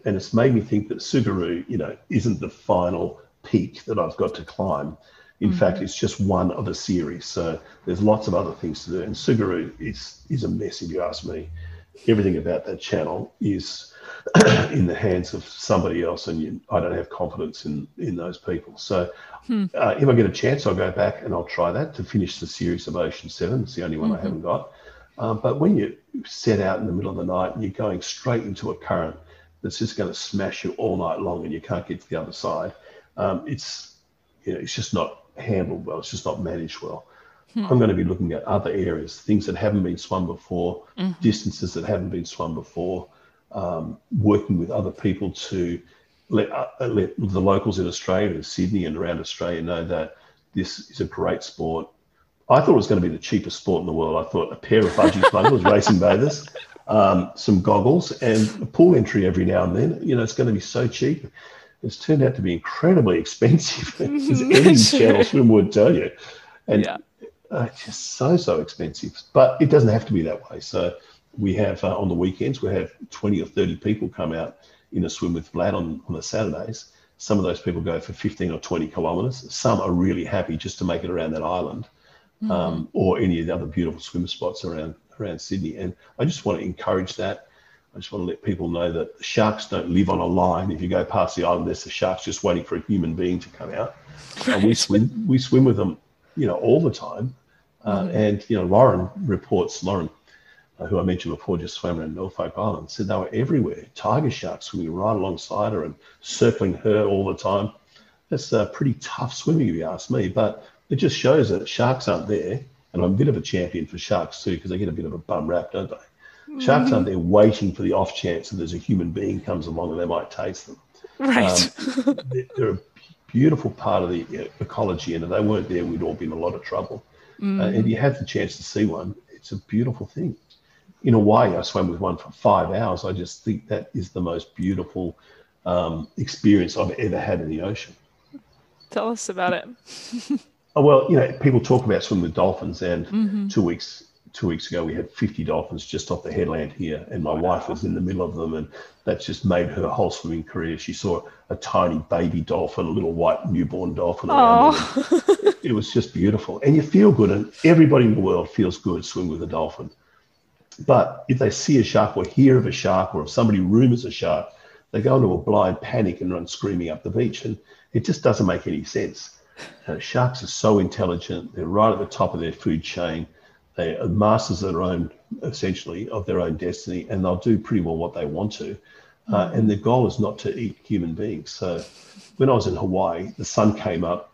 And it's made me think that Tsugaru, isn't the final peak that I've got to climb. In fact, it's just one of a series. So there's lots of other things to do. And Tsugaru is a mess, if you ask me. Everything about that channel is in the hands of somebody else, and I don't have confidence in those people. So if I get a chance, I'll go back and I'll try that to finish the series of Ocean Seven. It's the only one I haven't got. But when you set out in the middle of the night and you're going straight into a current that's just going to smash you all night long, and you can't get to the other side, it's just not handled well. It's just not managed well. I'm going to be looking at other areas, things that haven't been swum before, distances that haven't been swum before, working with other people to let the locals in Australia, in Sydney and around Australia, know that this is a great sport. I thought it was going to be the cheapest sport in the world. I thought a pair of budgie smugglers, racing bathers, some goggles, and a pool entry every now and then. It's going to be so cheap. It's turned out to be incredibly expensive, as any channel swim would tell you. And just so expensive. But it doesn't have to be that way. So we have on the weekends, we have 20 or 30 people come out in a swim with Vlad on the Saturdays. Some of those people go for 15 or 20 kilometres. Some are really happy just to make it around that island or any of the other beautiful swim spots around Sydney. And I just want to encourage that. I just want to let people know that the sharks don't live on a line. If you go past the island, there's the sharks just waiting for a human being to come out. And we swim with them all the time. And, Lauren, who I mentioned before, just swam around Norfolk Island, said they were everywhere. Tiger sharks swimming right alongside her and circling her all the time. That's pretty tough swimming, if you ask me, but it just shows that sharks aren't there. And I'm a bit of a champion for sharks too, because they get a bit of a bum rap, don't they? Sharks aren't there waiting for the off chance that there's a human being comes along and they might taste them. Right. They're a beautiful part of the ecology, and if they weren't there, we'd all be in a lot of trouble. If you have the chance to see one, it's a beautiful thing. In Hawaii, I swam with one for 5 hours. I just think that is the most beautiful experience I've ever had in the ocean. Tell us about it. Well, people talk about swimming with dolphins, and 2 weeks ago we had 50 dolphins just off the headland here, and my wife was in the middle of them, and that just made her whole swimming career. She saw a tiny baby dolphin, a little white newborn dolphin around her. It was just beautiful, and you feel good, and everybody in the world feels good swimming with a dolphin. But if they see a shark or hear of a shark, or if somebody rumours a shark, they go into a blind panic and run screaming up the beach, and it just doesn't make any sense. Sharks are so intelligent. They're right at the top of their food chain. They are masters of their own, essentially, of their own destiny, and they'll do pretty well what they want to. And their goal is not to eat human beings. So when I was in Hawaii, the sun came up,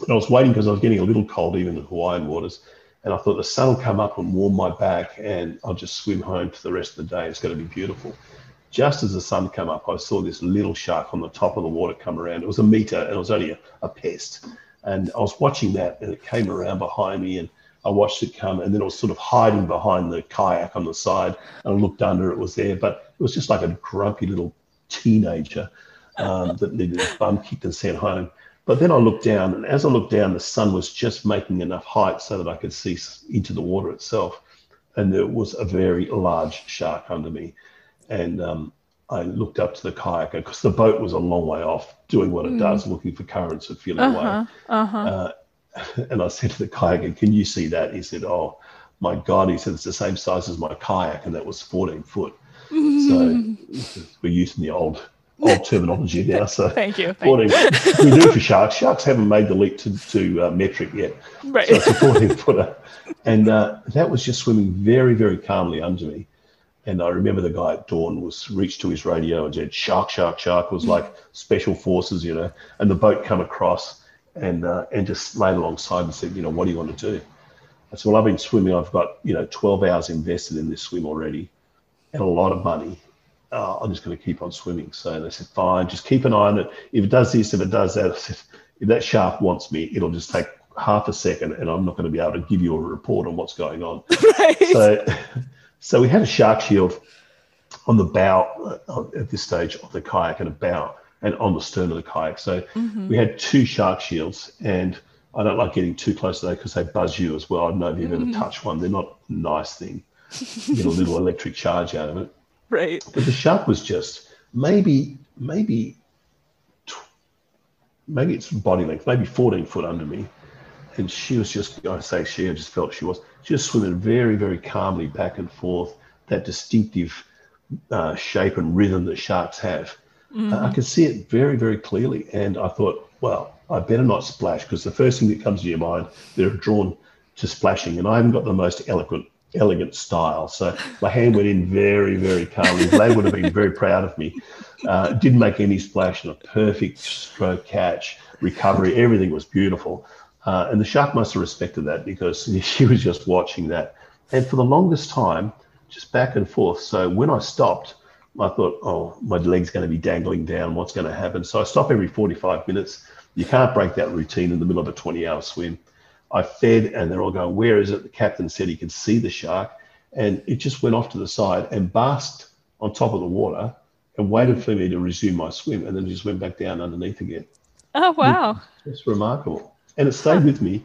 and I was waiting because I was getting a little cold even in Hawaiian waters. And I thought the sun will come up and warm my back, and I'll just swim home for the rest of the day. It's going to be beautiful. just as the sun came up, I saw this little shark on the top of the water come around. It was a meter, and it was only a pest. And I was watching that, and it came around behind me, and I watched it come, and then it was sort of hiding behind the kayak on the side, and I looked under, it was there, but it was just like a grumpy little teenager that needed a bum kicked and sent home. But then I looked down, and as I looked down, the sun was just making enough height so that I could see into the water itself, and there was a very large shark under me. And I looked up to the kayaker, because the boat was a long way off, doing what it does, looking for currents and feeling away. And I said to the kayaker, "Can you see that?" He said, "Oh, my God." He said, "It's the same size as my kayak," and that was 14 foot. So we're using the old terminology now. So Thank you. 14, we do for sharks. Sharks haven't made the leap to metric yet. Right. So it's a 14-footer. And that was just swimming very, very calmly under me. And I remember the guy at dawn was reached to his radio and said, "Shark, shark, shark." It was like special forces, you know. And the boat come across and just laid alongside and said, "You know, what do you want to do?" I said, "Well, I've been swimming. I've got, you know, 12 hours invested in this swim already and a lot of money. I'm just going to keep on swimming." So they said, "Fine, just keep an eye on it. If it does this, if it does that," I said, "if that shark wants me, it'll just take half a second and I'm not going to be able to give you a report on what's going on." Right. So we had a shark shield on the bow at this stage of the kayak and a bow and on the stern of the kayak. So we had two shark shields, and I don't like getting too close to that because they buzz you as well. I don't know if you've ever touched one. They're not a nice thing. You get a little electric charge out of it. Right. But the shark was just maybe its body length, maybe 14 foot under me. And she was just, I say she, I just felt she was just swimming very, very calmly back and forth, that distinctive shape and rhythm that sharks have. I could see it very, very clearly. And I thought, well, I better not splash, because the first thing that comes to your mind, they're drawn to splashing. And I haven't got the most elegant style. So my hand went in very, very calmly. Vlad would have been very proud of me. Didn't make any splash, and a perfect stroke catch, recovery, everything was beautiful. And the shark must have respected that, because she was just watching that. And for the longest time, just back and forth. So when I stopped, I thought, oh, my leg's going to be dangling down. What's going to happen? So I stop every 45 minutes. You can't break that routine in the middle of a 20-hour swim. I fed, and they're all going, "Where is it?" The captain said he could see the shark, and it just went off to the side and basked on top of the water and waited for me to resume my swim, and then just went back down underneath again. Oh, wow. It's remarkable. And it stayed with me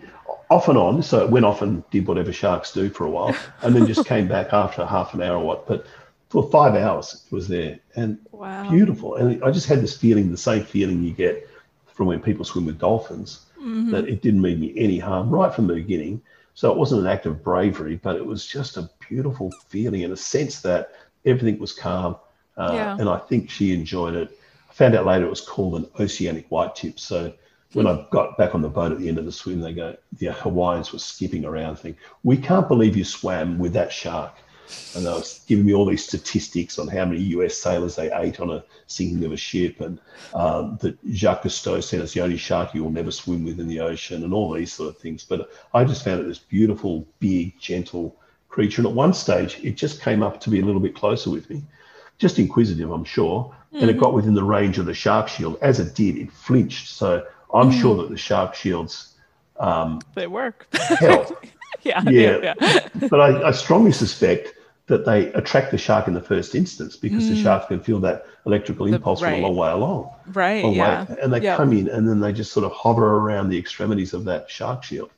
off and on. So it went off and did whatever sharks do for a while, and then just came back after half an hour or what. But for 5 hours it was there, and beautiful. And I just had this feeling, the same feeling you get from when people swim with dolphins, that it didn't mean me any harm right from the beginning. So it wasn't an act of bravery, but it was just a beautiful feeling and a sense that everything was calm. And I think she enjoyed it. I found out later it was called an oceanic white tip. So when I got back on the boat at the end of the swim, they go, the Hawaiians were skipping around thinking, "We can't believe you swam with that shark." And they were giving me all these statistics on how many US sailors they ate on a sinking of a ship, and that Jacques Cousteau said it's the only shark you will never swim with in the ocean, and all these sort of things. But I just found it this beautiful, big, gentle creature. And at one stage, it just came up to be a little bit closer with me, just inquisitive, I'm sure. And it got within the range of the shark shield. As it did, it flinched. So I'm sure that the shark shields they work. Help. Yeah. But I strongly suspect that they attract the shark in the first instance, because the shark can feel that electrical impulse from a long way along. And they come in, and then they just sort of hover around the extremities of that shark shield.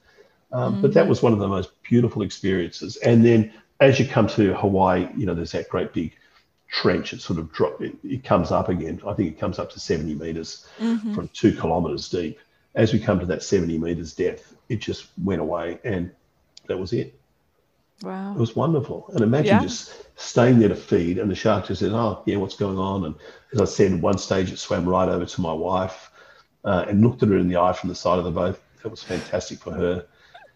But that was one of the most beautiful experiences. And then as you come to Hawaii, you know, there's that great big trench. It sort of it comes up again. I think it comes up to 70 meters from 2 kilometers deep. As we come to that 70 meters depth, it just went away, and that was it. Wow. It was wonderful. And imagine just staying there to feed, and the shark just said, "Oh, yeah, what's going on?" And as I said, at one stage it swam right over to my wife and looked at her in the eye from the side of the boat. That was fantastic for her.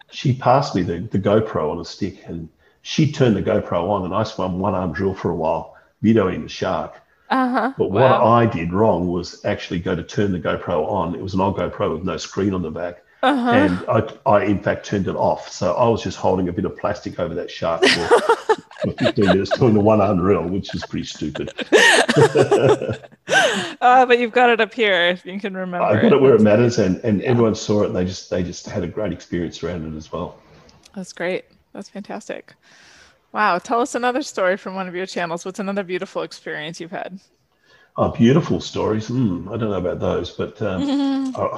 She passed me the GoPro on a stick, and she turned the GoPro on, and I swam one-arm drill for a while, videoing the shark. But what I did wrong was actually go to turn the GoPro on. It was an old GoPro with no screen on the back. And I in fact turned it off. So I was just holding a bit of plastic over that shark for 15 minutes doing the one unreal, which is pretty stupid. But you've got it up here if you can remember. I've got it where it matters, and everyone saw it, and they just had a great experience around it as well. That's great. That's fantastic. Wow. Tell us another story from one of your channels. What's another beautiful experience you've had? Oh, beautiful stories. I don't know about those, but I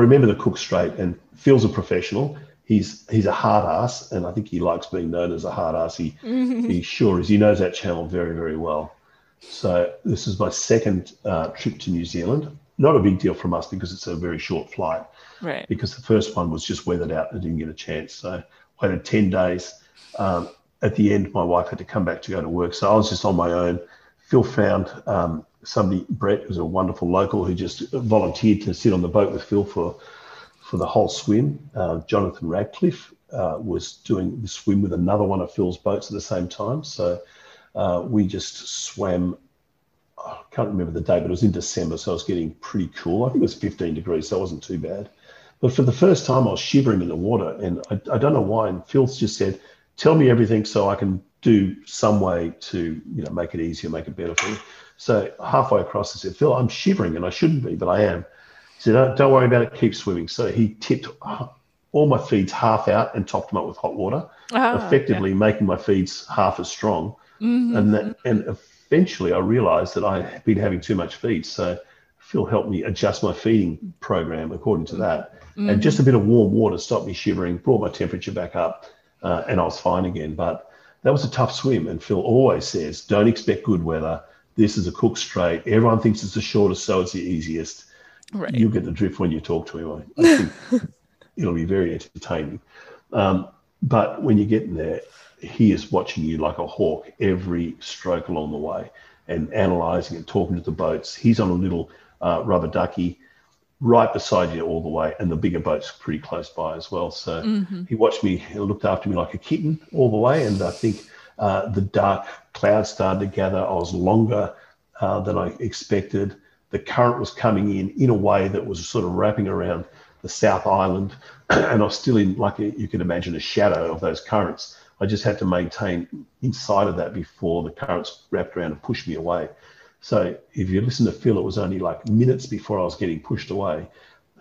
remember the Cook Strait, and Phil's a professional. He's a hard ass, and I think he likes being known as a hard ass. He sure is. He knows that channel very, very well. So this is my second trip to New Zealand. Not a big deal from us because it's a very short flight. Right. Because the first one was just weathered out. I didn't get a chance. So I waited 10 days. At the end, my wife had to come back to go to work. So I was just on my own. Phil found somebody, Brett, who's a wonderful local, who just volunteered to sit on the boat with Phil for the whole swim. Jonathan Radcliffe was doing the swim with another one of Phil's boats at the same time. So we just swam. I can't remember the day, but it was in December, so it was getting pretty cool. I think it was 15 degrees, so it wasn't too bad. But for the first time, I was shivering in the water, and I don't know why. And Phil just said, tell me everything so I can do some way to, you know, make it easier, make it better for you. So halfway across, I said, Phil, I'm shivering, and I shouldn't be, but I am. He said, oh, don't worry about it, keep swimming. So he tipped all my feeds half out and topped them up with hot water, effectively making my feeds half as strong. And eventually I realised that I had been having too much feed. So Phil helped me adjust my feeding program according to that. And just a bit of warm water stopped me shivering, brought my temperature back up, and I was fine again. But that was a tough swim, and Phil always says, don't expect good weather. This is a Cook Strait. Everyone thinks it's the shortest, so it's the easiest. Right. You'll get the drift when you talk to him. I think it'll be very entertaining. But when you get in there, he is watching you like a hawk every stroke along the way and analysing and talking to the boats. He's on a little rubber ducky right beside you all the way, and the bigger boat's pretty close by as well. So he watched me, he looked after me like a kitten all the way, and I think the dark clouds started to gather. I was longer than I expected. The current was coming in a way that was sort of wrapping around the South Island, and I was still in, like you can imagine, a shadow of those currents. I just had to maintain inside of that before the currents wrapped around and pushed me away. So if you listen to Phil, it was only like minutes before I was getting pushed away,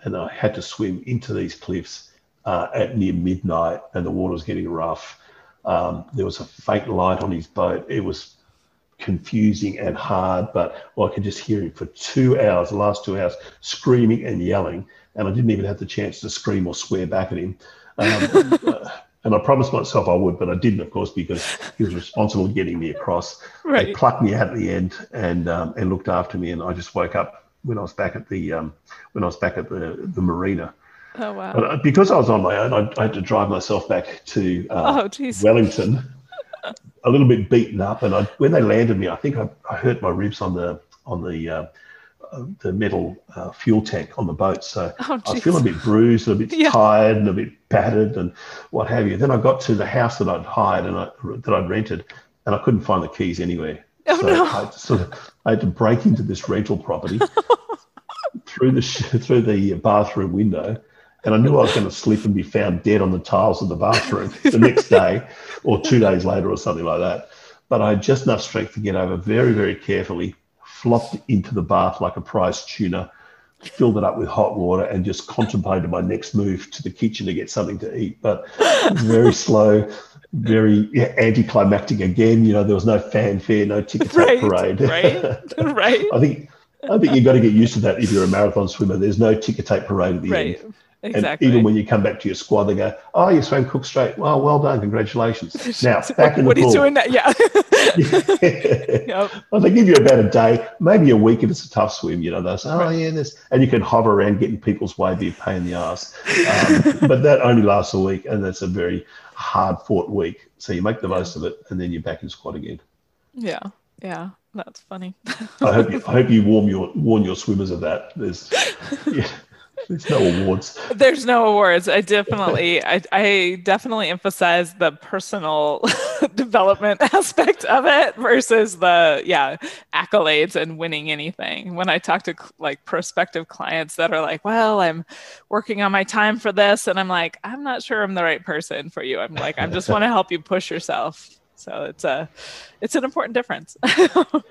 and I had to swim into these cliffs at near midnight, and the water was getting rough. There was a faint light on his boat. It was confusing and hard, but I could just hear him for 2 hours, the last 2 hours, screaming and yelling, and I didn't even have the chance to scream or swear back at him. And I promised myself I would, but I didn't, of course, because he was responsible for getting me across. Right. They plucked me out at the end and looked after me, and I just woke up when I was back at the marina. Oh wow! But because I was on my own, I had to drive myself back to Wellington, a little bit beaten up. And when they landed me, I think I hurt my ribs on the metal fuel tank on the boat, so I feel a bit bruised and a bit tired and a bit battered and what have you. Then I got to the house that I'd hired and that I'd rented, and I couldn't find the keys anywhere. I had to break into this rental property through the bathroom window, and I knew I was going to slip and be found dead on the tiles of the bathroom the next day or 2 days later or something like that. But I had just enough strength to get over very, very carefully, flopped into the bath like a prize tuna, filled it up with hot water, and just contemplated my next move to the kitchen to get something to eat. But very slow, very anticlimactic again. You know, there was no fanfare, no ticket tape parade. Right. I think you've got to get used to that if you're a marathon swimmer. There's no ticker tape parade at the end. Exactly. And even when you come back to your squad, they go, oh, you swam Cook Strait. Well, well done. Congratulations. Now, back in the pool. What are you doing now? Yeah. Well, they give you about a day, maybe a week if it's a tough swim. You know, they'll say, and you can hover around getting people's way, be a pain in the ass. But that only lasts a week, and that's a very hard-fought week. So you make the most of it, and then you're back in squad again. Yeah, yeah. That's funny. I hope you warn your swimmers of that. There's no awards. There's no awards. I definitely emphasize the personal development aspect of it versus the accolades and winning anything. When I talk to like prospective clients that are like, well, I'm working on my time for this, and I'm like, I'm not sure I'm the right person for you. I'm like, I just want to help you push yourself. So it's an important difference. Well,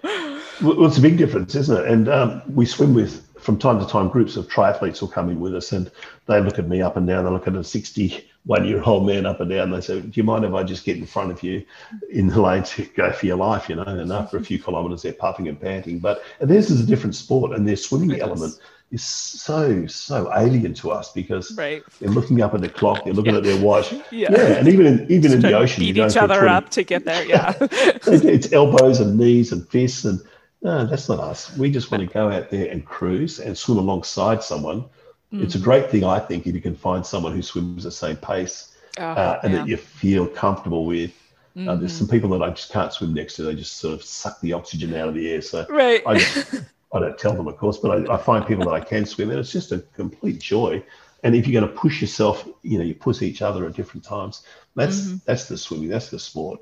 it's a big difference, isn't it? And we swim with, from time to time, groups of triathletes will come in with us, and they look at me up and down. They look at a 61-year-old man up and down. They say, do you mind if I just get in front of you in the lane to go for your life, you know? And after a few kilometres, they're puffing and panting. But this is a different sport, and their swimming element is so alien to us because they're looking up at the clock, they're looking at their watch. And even in the ocean, beat each other up to get there. Yeah, it's elbows and knees and fists and. No, that's not us. We just want to go out there and cruise and swim alongside someone. Mm. It's a great thing, I think, if you can find someone who swims the same pace and that you feel comfortable with. Mm-hmm. There's some people that I just can't swim next to. They just sort of suck the oxygen out of the air. So I don't tell them, of course, but I find people that I can swim, and it's just a complete joy. And if you're going to push yourself, you push each other at different times. That's the swimming. That's the sport.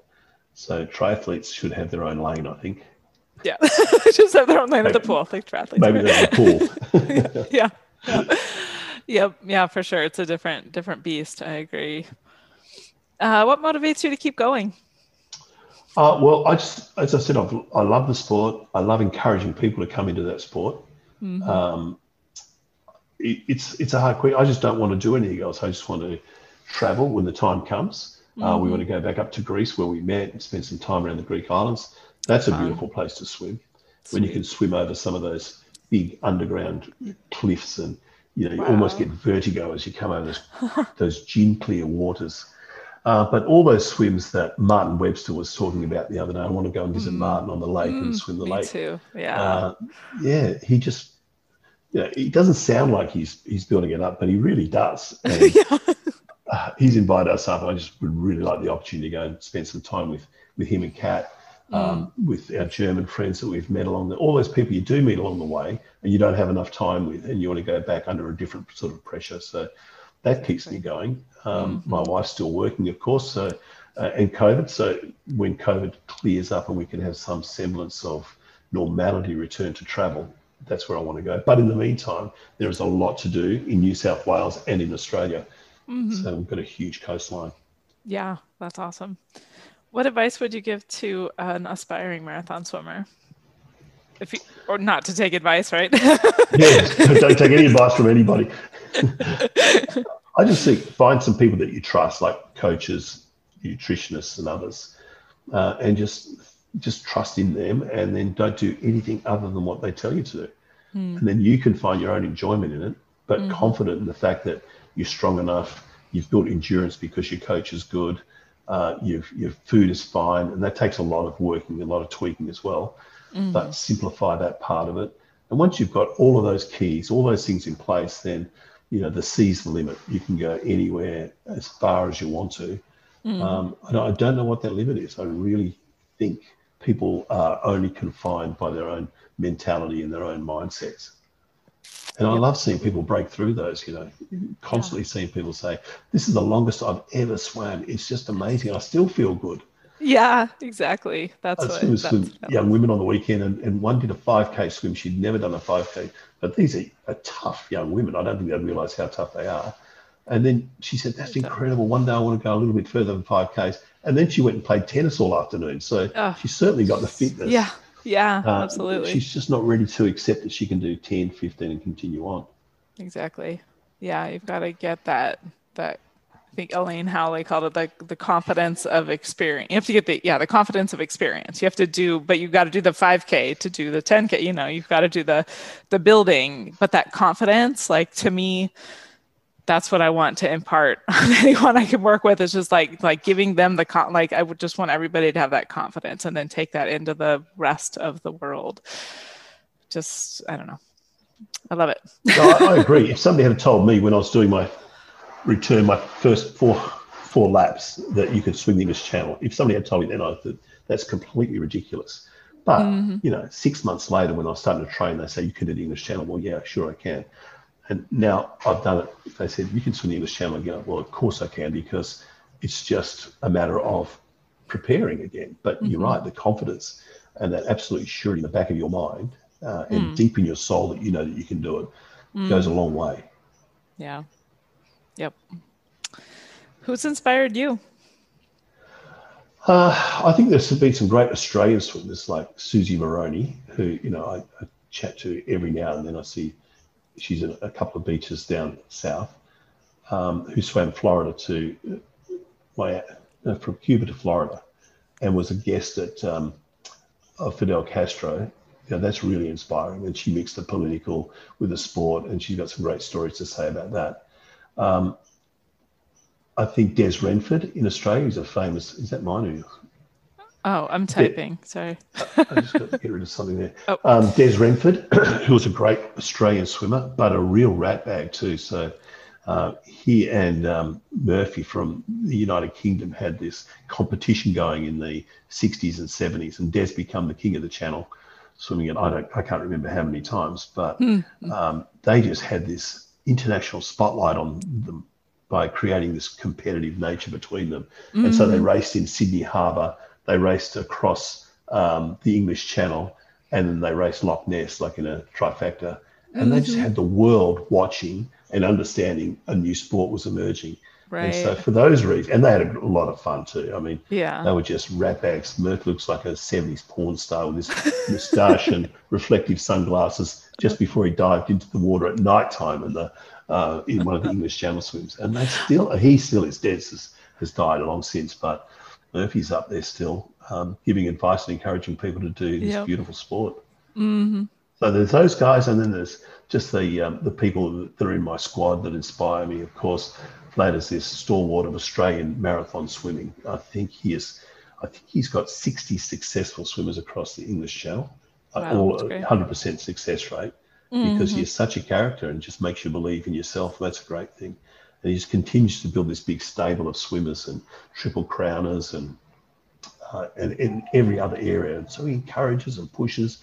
So triathletes should have their own lane, I think. Yeah, just have their own lane at the pool, like triathletes. Maybe they're at the pool. Yeah, for sure. It's a different beast. I agree. What motivates you to keep going? Well, as I said, I love the sport. I love encouraging people to come into that sport. Mm-hmm. It's a hard question. I just don't want to do anything else. I just want to travel when the time comes. Mm-hmm. We want to go back up to Greece where we met and spend some time around the Greek islands. That's a beautiful place to swim. Sweet. When you can swim over some of those big underground cliffs, and you almost get vertigo as you come over those gin clear waters. But all those swims that Martin Webster was talking about the other day, I want to go and visit Martin on the lake and swim the lake. Me too. Yeah. He just, it doesn't sound like he's building it up, but he really does. And, he's invited us up. I just would really like the opportunity to go and spend some time with him and Kat. With our German friends that we've met all those people you do meet along the way and you don't have enough time with, and you want to go back under a different sort of pressure. So that keeps me going. My wife's still working, of course, so and COVID. So when COVID clears up and we can have some semblance of normality return to travel, that's where I want to go. But in the meantime, there is a lot to do in New South Wales and in Australia. Mm-hmm. So we've got a huge coastline. Yeah, that's awesome. What advice would you give to an aspiring marathon swimmer? Or not to take advice, right? Don't take any advice from anybody. I just think find some people that you trust, like coaches, nutritionists, and others, and just trust in them, and then don't do anything other than what they tell you to do. Mm. And then you can find your own enjoyment in it, but confident in the fact that you're strong enough, you've built endurance because your coach is good, your food is fine, and that takes a lot of working, a lot of tweaking as well, but simplify that part of it. And once you've got all of those keys, all those things in place, then the sea's the limit. You can go anywhere as far as you want to. I don't know what that limit is. I really think people are only confined by their own mentality and their own mindsets. And I love seeing people break through those, constantly seeing people say, this is the longest I've ever swam. It's just amazing. I still feel good. Yeah, exactly. That's what I was with young women on the weekend, and one did a 5K swim. She'd never done a 5K. But these are tough young women. I don't think they realise how tough they are. And then she said, that's incredible. One day I want to go a little bit further than 5Ks. And then she went and played tennis all afternoon. So she certainly got the fitness. Yeah. Yeah, absolutely. She's just not ready to accept that she can do 10, 15 and continue on. Exactly. Yeah, you've got to get that I think Elaine Howley called it the confidence of experience. You have to get the confidence of experience. You have to do, but you've got to do the 5K to do the 10K, you've got to do the building, but that confidence, like to me, that's what I want to impart on anyone I can work with. It's just like giving them I would just want everybody to have that confidence and then take that into the rest of the world. Just, I don't know. I love it. No, I agree. If somebody had told me when I was doing my return, my first four laps that you could swim the English Channel, if somebody had told me then, I thought that's completely ridiculous. But, 6 months later when I was starting to train, they say, you can do the English Channel. Well, yeah, sure I can. And now I've done it. If they said, you can swim the English Channel again, well, of course I can, because it's just a matter of preparing again. But you're right, the confidence and that absolute surety in the back of your mind and deep in your soul that you know that you can do it goes a long way. Yeah. Yep. Who's inspired you? I think there's been some great Australian swimmers like Susie Moroney, who, you know, I chat to every now and then. I see she's in a couple of beaches down south, who swam Florida to from Cuba to Florida, and was a guest at of Fidel Castro. You know, that's really inspiring. And she mixed the political with the sport, and she's got some great stories to say about that. I think Des Renford in Australia is a famous. Is that mine? Oh, I'm typing. Sorry. I just got to get rid of something there. Oh. Des Renford, who was a great Australian swimmer, but a real ratbag too. So he and Murphy from the United Kingdom had this competition going in the 60s and 70s, and Des became the king of the channel, swimming it. I can't remember how many times, but they just had this international spotlight on them by creating this competitive nature between them. And so they raced in Sydney Harbour, they raced across the English Channel, and then they raced Loch Ness, like in a trifecta. And they just had the world watching and understanding a new sport was emerging. Right. And so for those reasons, and they had a lot of fun too. I mean, they were just ratbags. Murph looks like a 70s porn star with his moustache and reflective sunglasses just before he dived into the water at night time in the in one of the English Channel swims. And they still, he still is dead, has died long since, but Murphy's up there still giving advice and encouraging people to do this beautiful sport. So there's those guys, and then there's just the people that are in my squad that inspire me. Of course, Vlad is this stalwart of Australian marathon swimming. I think he's got 60 successful swimmers across the English Channel, all 100% success rate. Because you're such a character and just makes you believe in yourself. That's a great thing. And he just continues to build this big stable of swimmers and triple crowners and in every other area. And so he encourages and pushes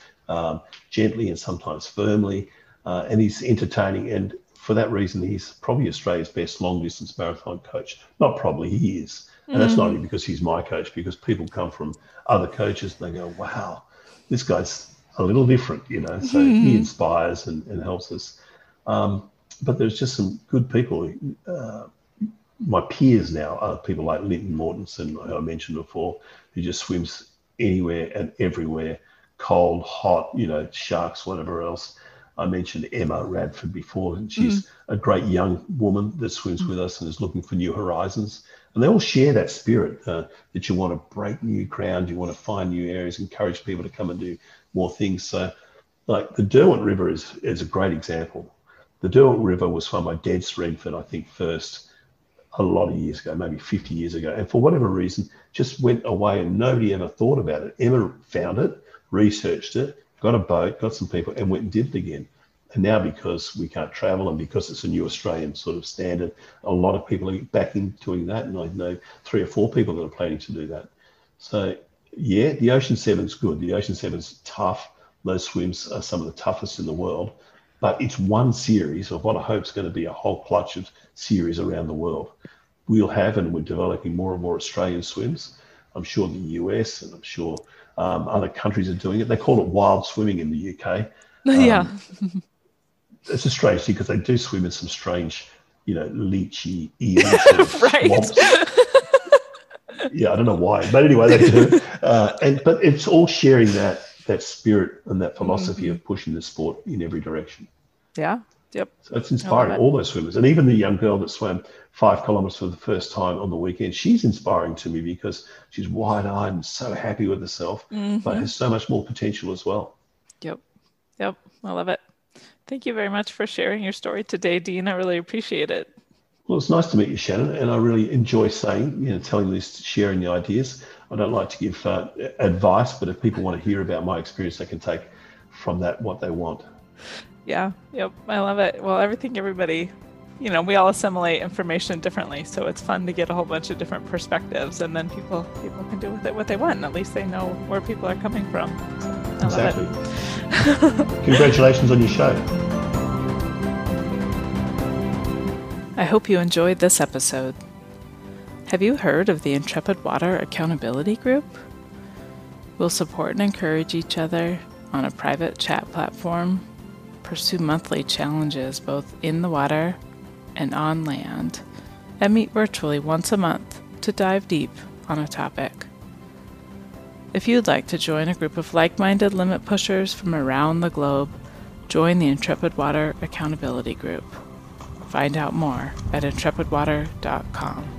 gently and sometimes firmly. And he's entertaining. And for that reason, he's probably Australia's best long-distance marathon coach. Not probably, he is. And that's not only because he's my coach, because people come from other coaches and they go, wow, this guy's a little different, you know, so he inspires and helps us. But there's just some good people. My peers now are people like Linton Mortensen, who I mentioned before, who just swims anywhere and everywhere, cold, hot, you know, sharks, whatever else. I mentioned Emma Radford before, and she's a great young woman that swims with us and is looking for new horizons. And they all share that spirit that you want to break new ground, you want to find new areas, encourage people to come and do more things. So, like the Derwent River is a great example. The Derwent River was swum by Des Renford, I think, first a lot of years ago, maybe 50 years ago. And for whatever reason, just went away and nobody ever thought about it. Emma found it, researched it, got a boat, got some people, and went and did it again. And now, because we can't travel and because it's a new Australian sort of standard, a lot of people are back in doing that. And I know 3 or 4 people that are planning to do that. So, yeah, the Ocean Seven's good. The Ocean Seven's tough. Those swims are some of the toughest in the world. But it's one series of what I hope is going to be a whole clutch of series around the world. We'll have, and we're developing more and more Australian swims. I'm sure the US and I'm sure other countries are doing it. They call it wild swimming in the UK. Yeah. It's a strange thing because they do swim in some strange, you know, leechy eels. Yeah, I don't know why. But anyway, they do. But it's all sharing that spirit and that philosophy of pushing the sport in every direction. Yeah. Yep. So it's inspiring all those swimmers. And even the young girl that swam 5 kilometres for the first time on the weekend, she's inspiring to me because she's wide-eyed and so happy with herself, but has so much more potential as well. Yep. Yep. I love it. Thank you very much for sharing your story today, Dean. I really appreciate it. Well, it's nice to meet you, Shannon, and I really enjoy saying, you know, telling this, sharing the ideas. I don't like to give advice, but if people want to hear about my experience, they can take from that what they want. Yeah, yep, I love it. Well, everybody, you know, we all assimilate information differently, so it's fun to get a whole bunch of different perspectives, and then people can do with it what they want. At least they know where people are coming from. So I love it. Congratulations on your show. I hope you enjoyed this episode. Have you heard of the Intrepid Water Accountability Group? We'll support and encourage each other on a private chat platform, pursue monthly challenges both in the water and on land, and meet virtually once a month to dive deep on a topic. If you'd like to join a group of like-minded limit pushers from around the globe, join the Intrepid Water Accountability Group. Find out more at intrepidwater.com.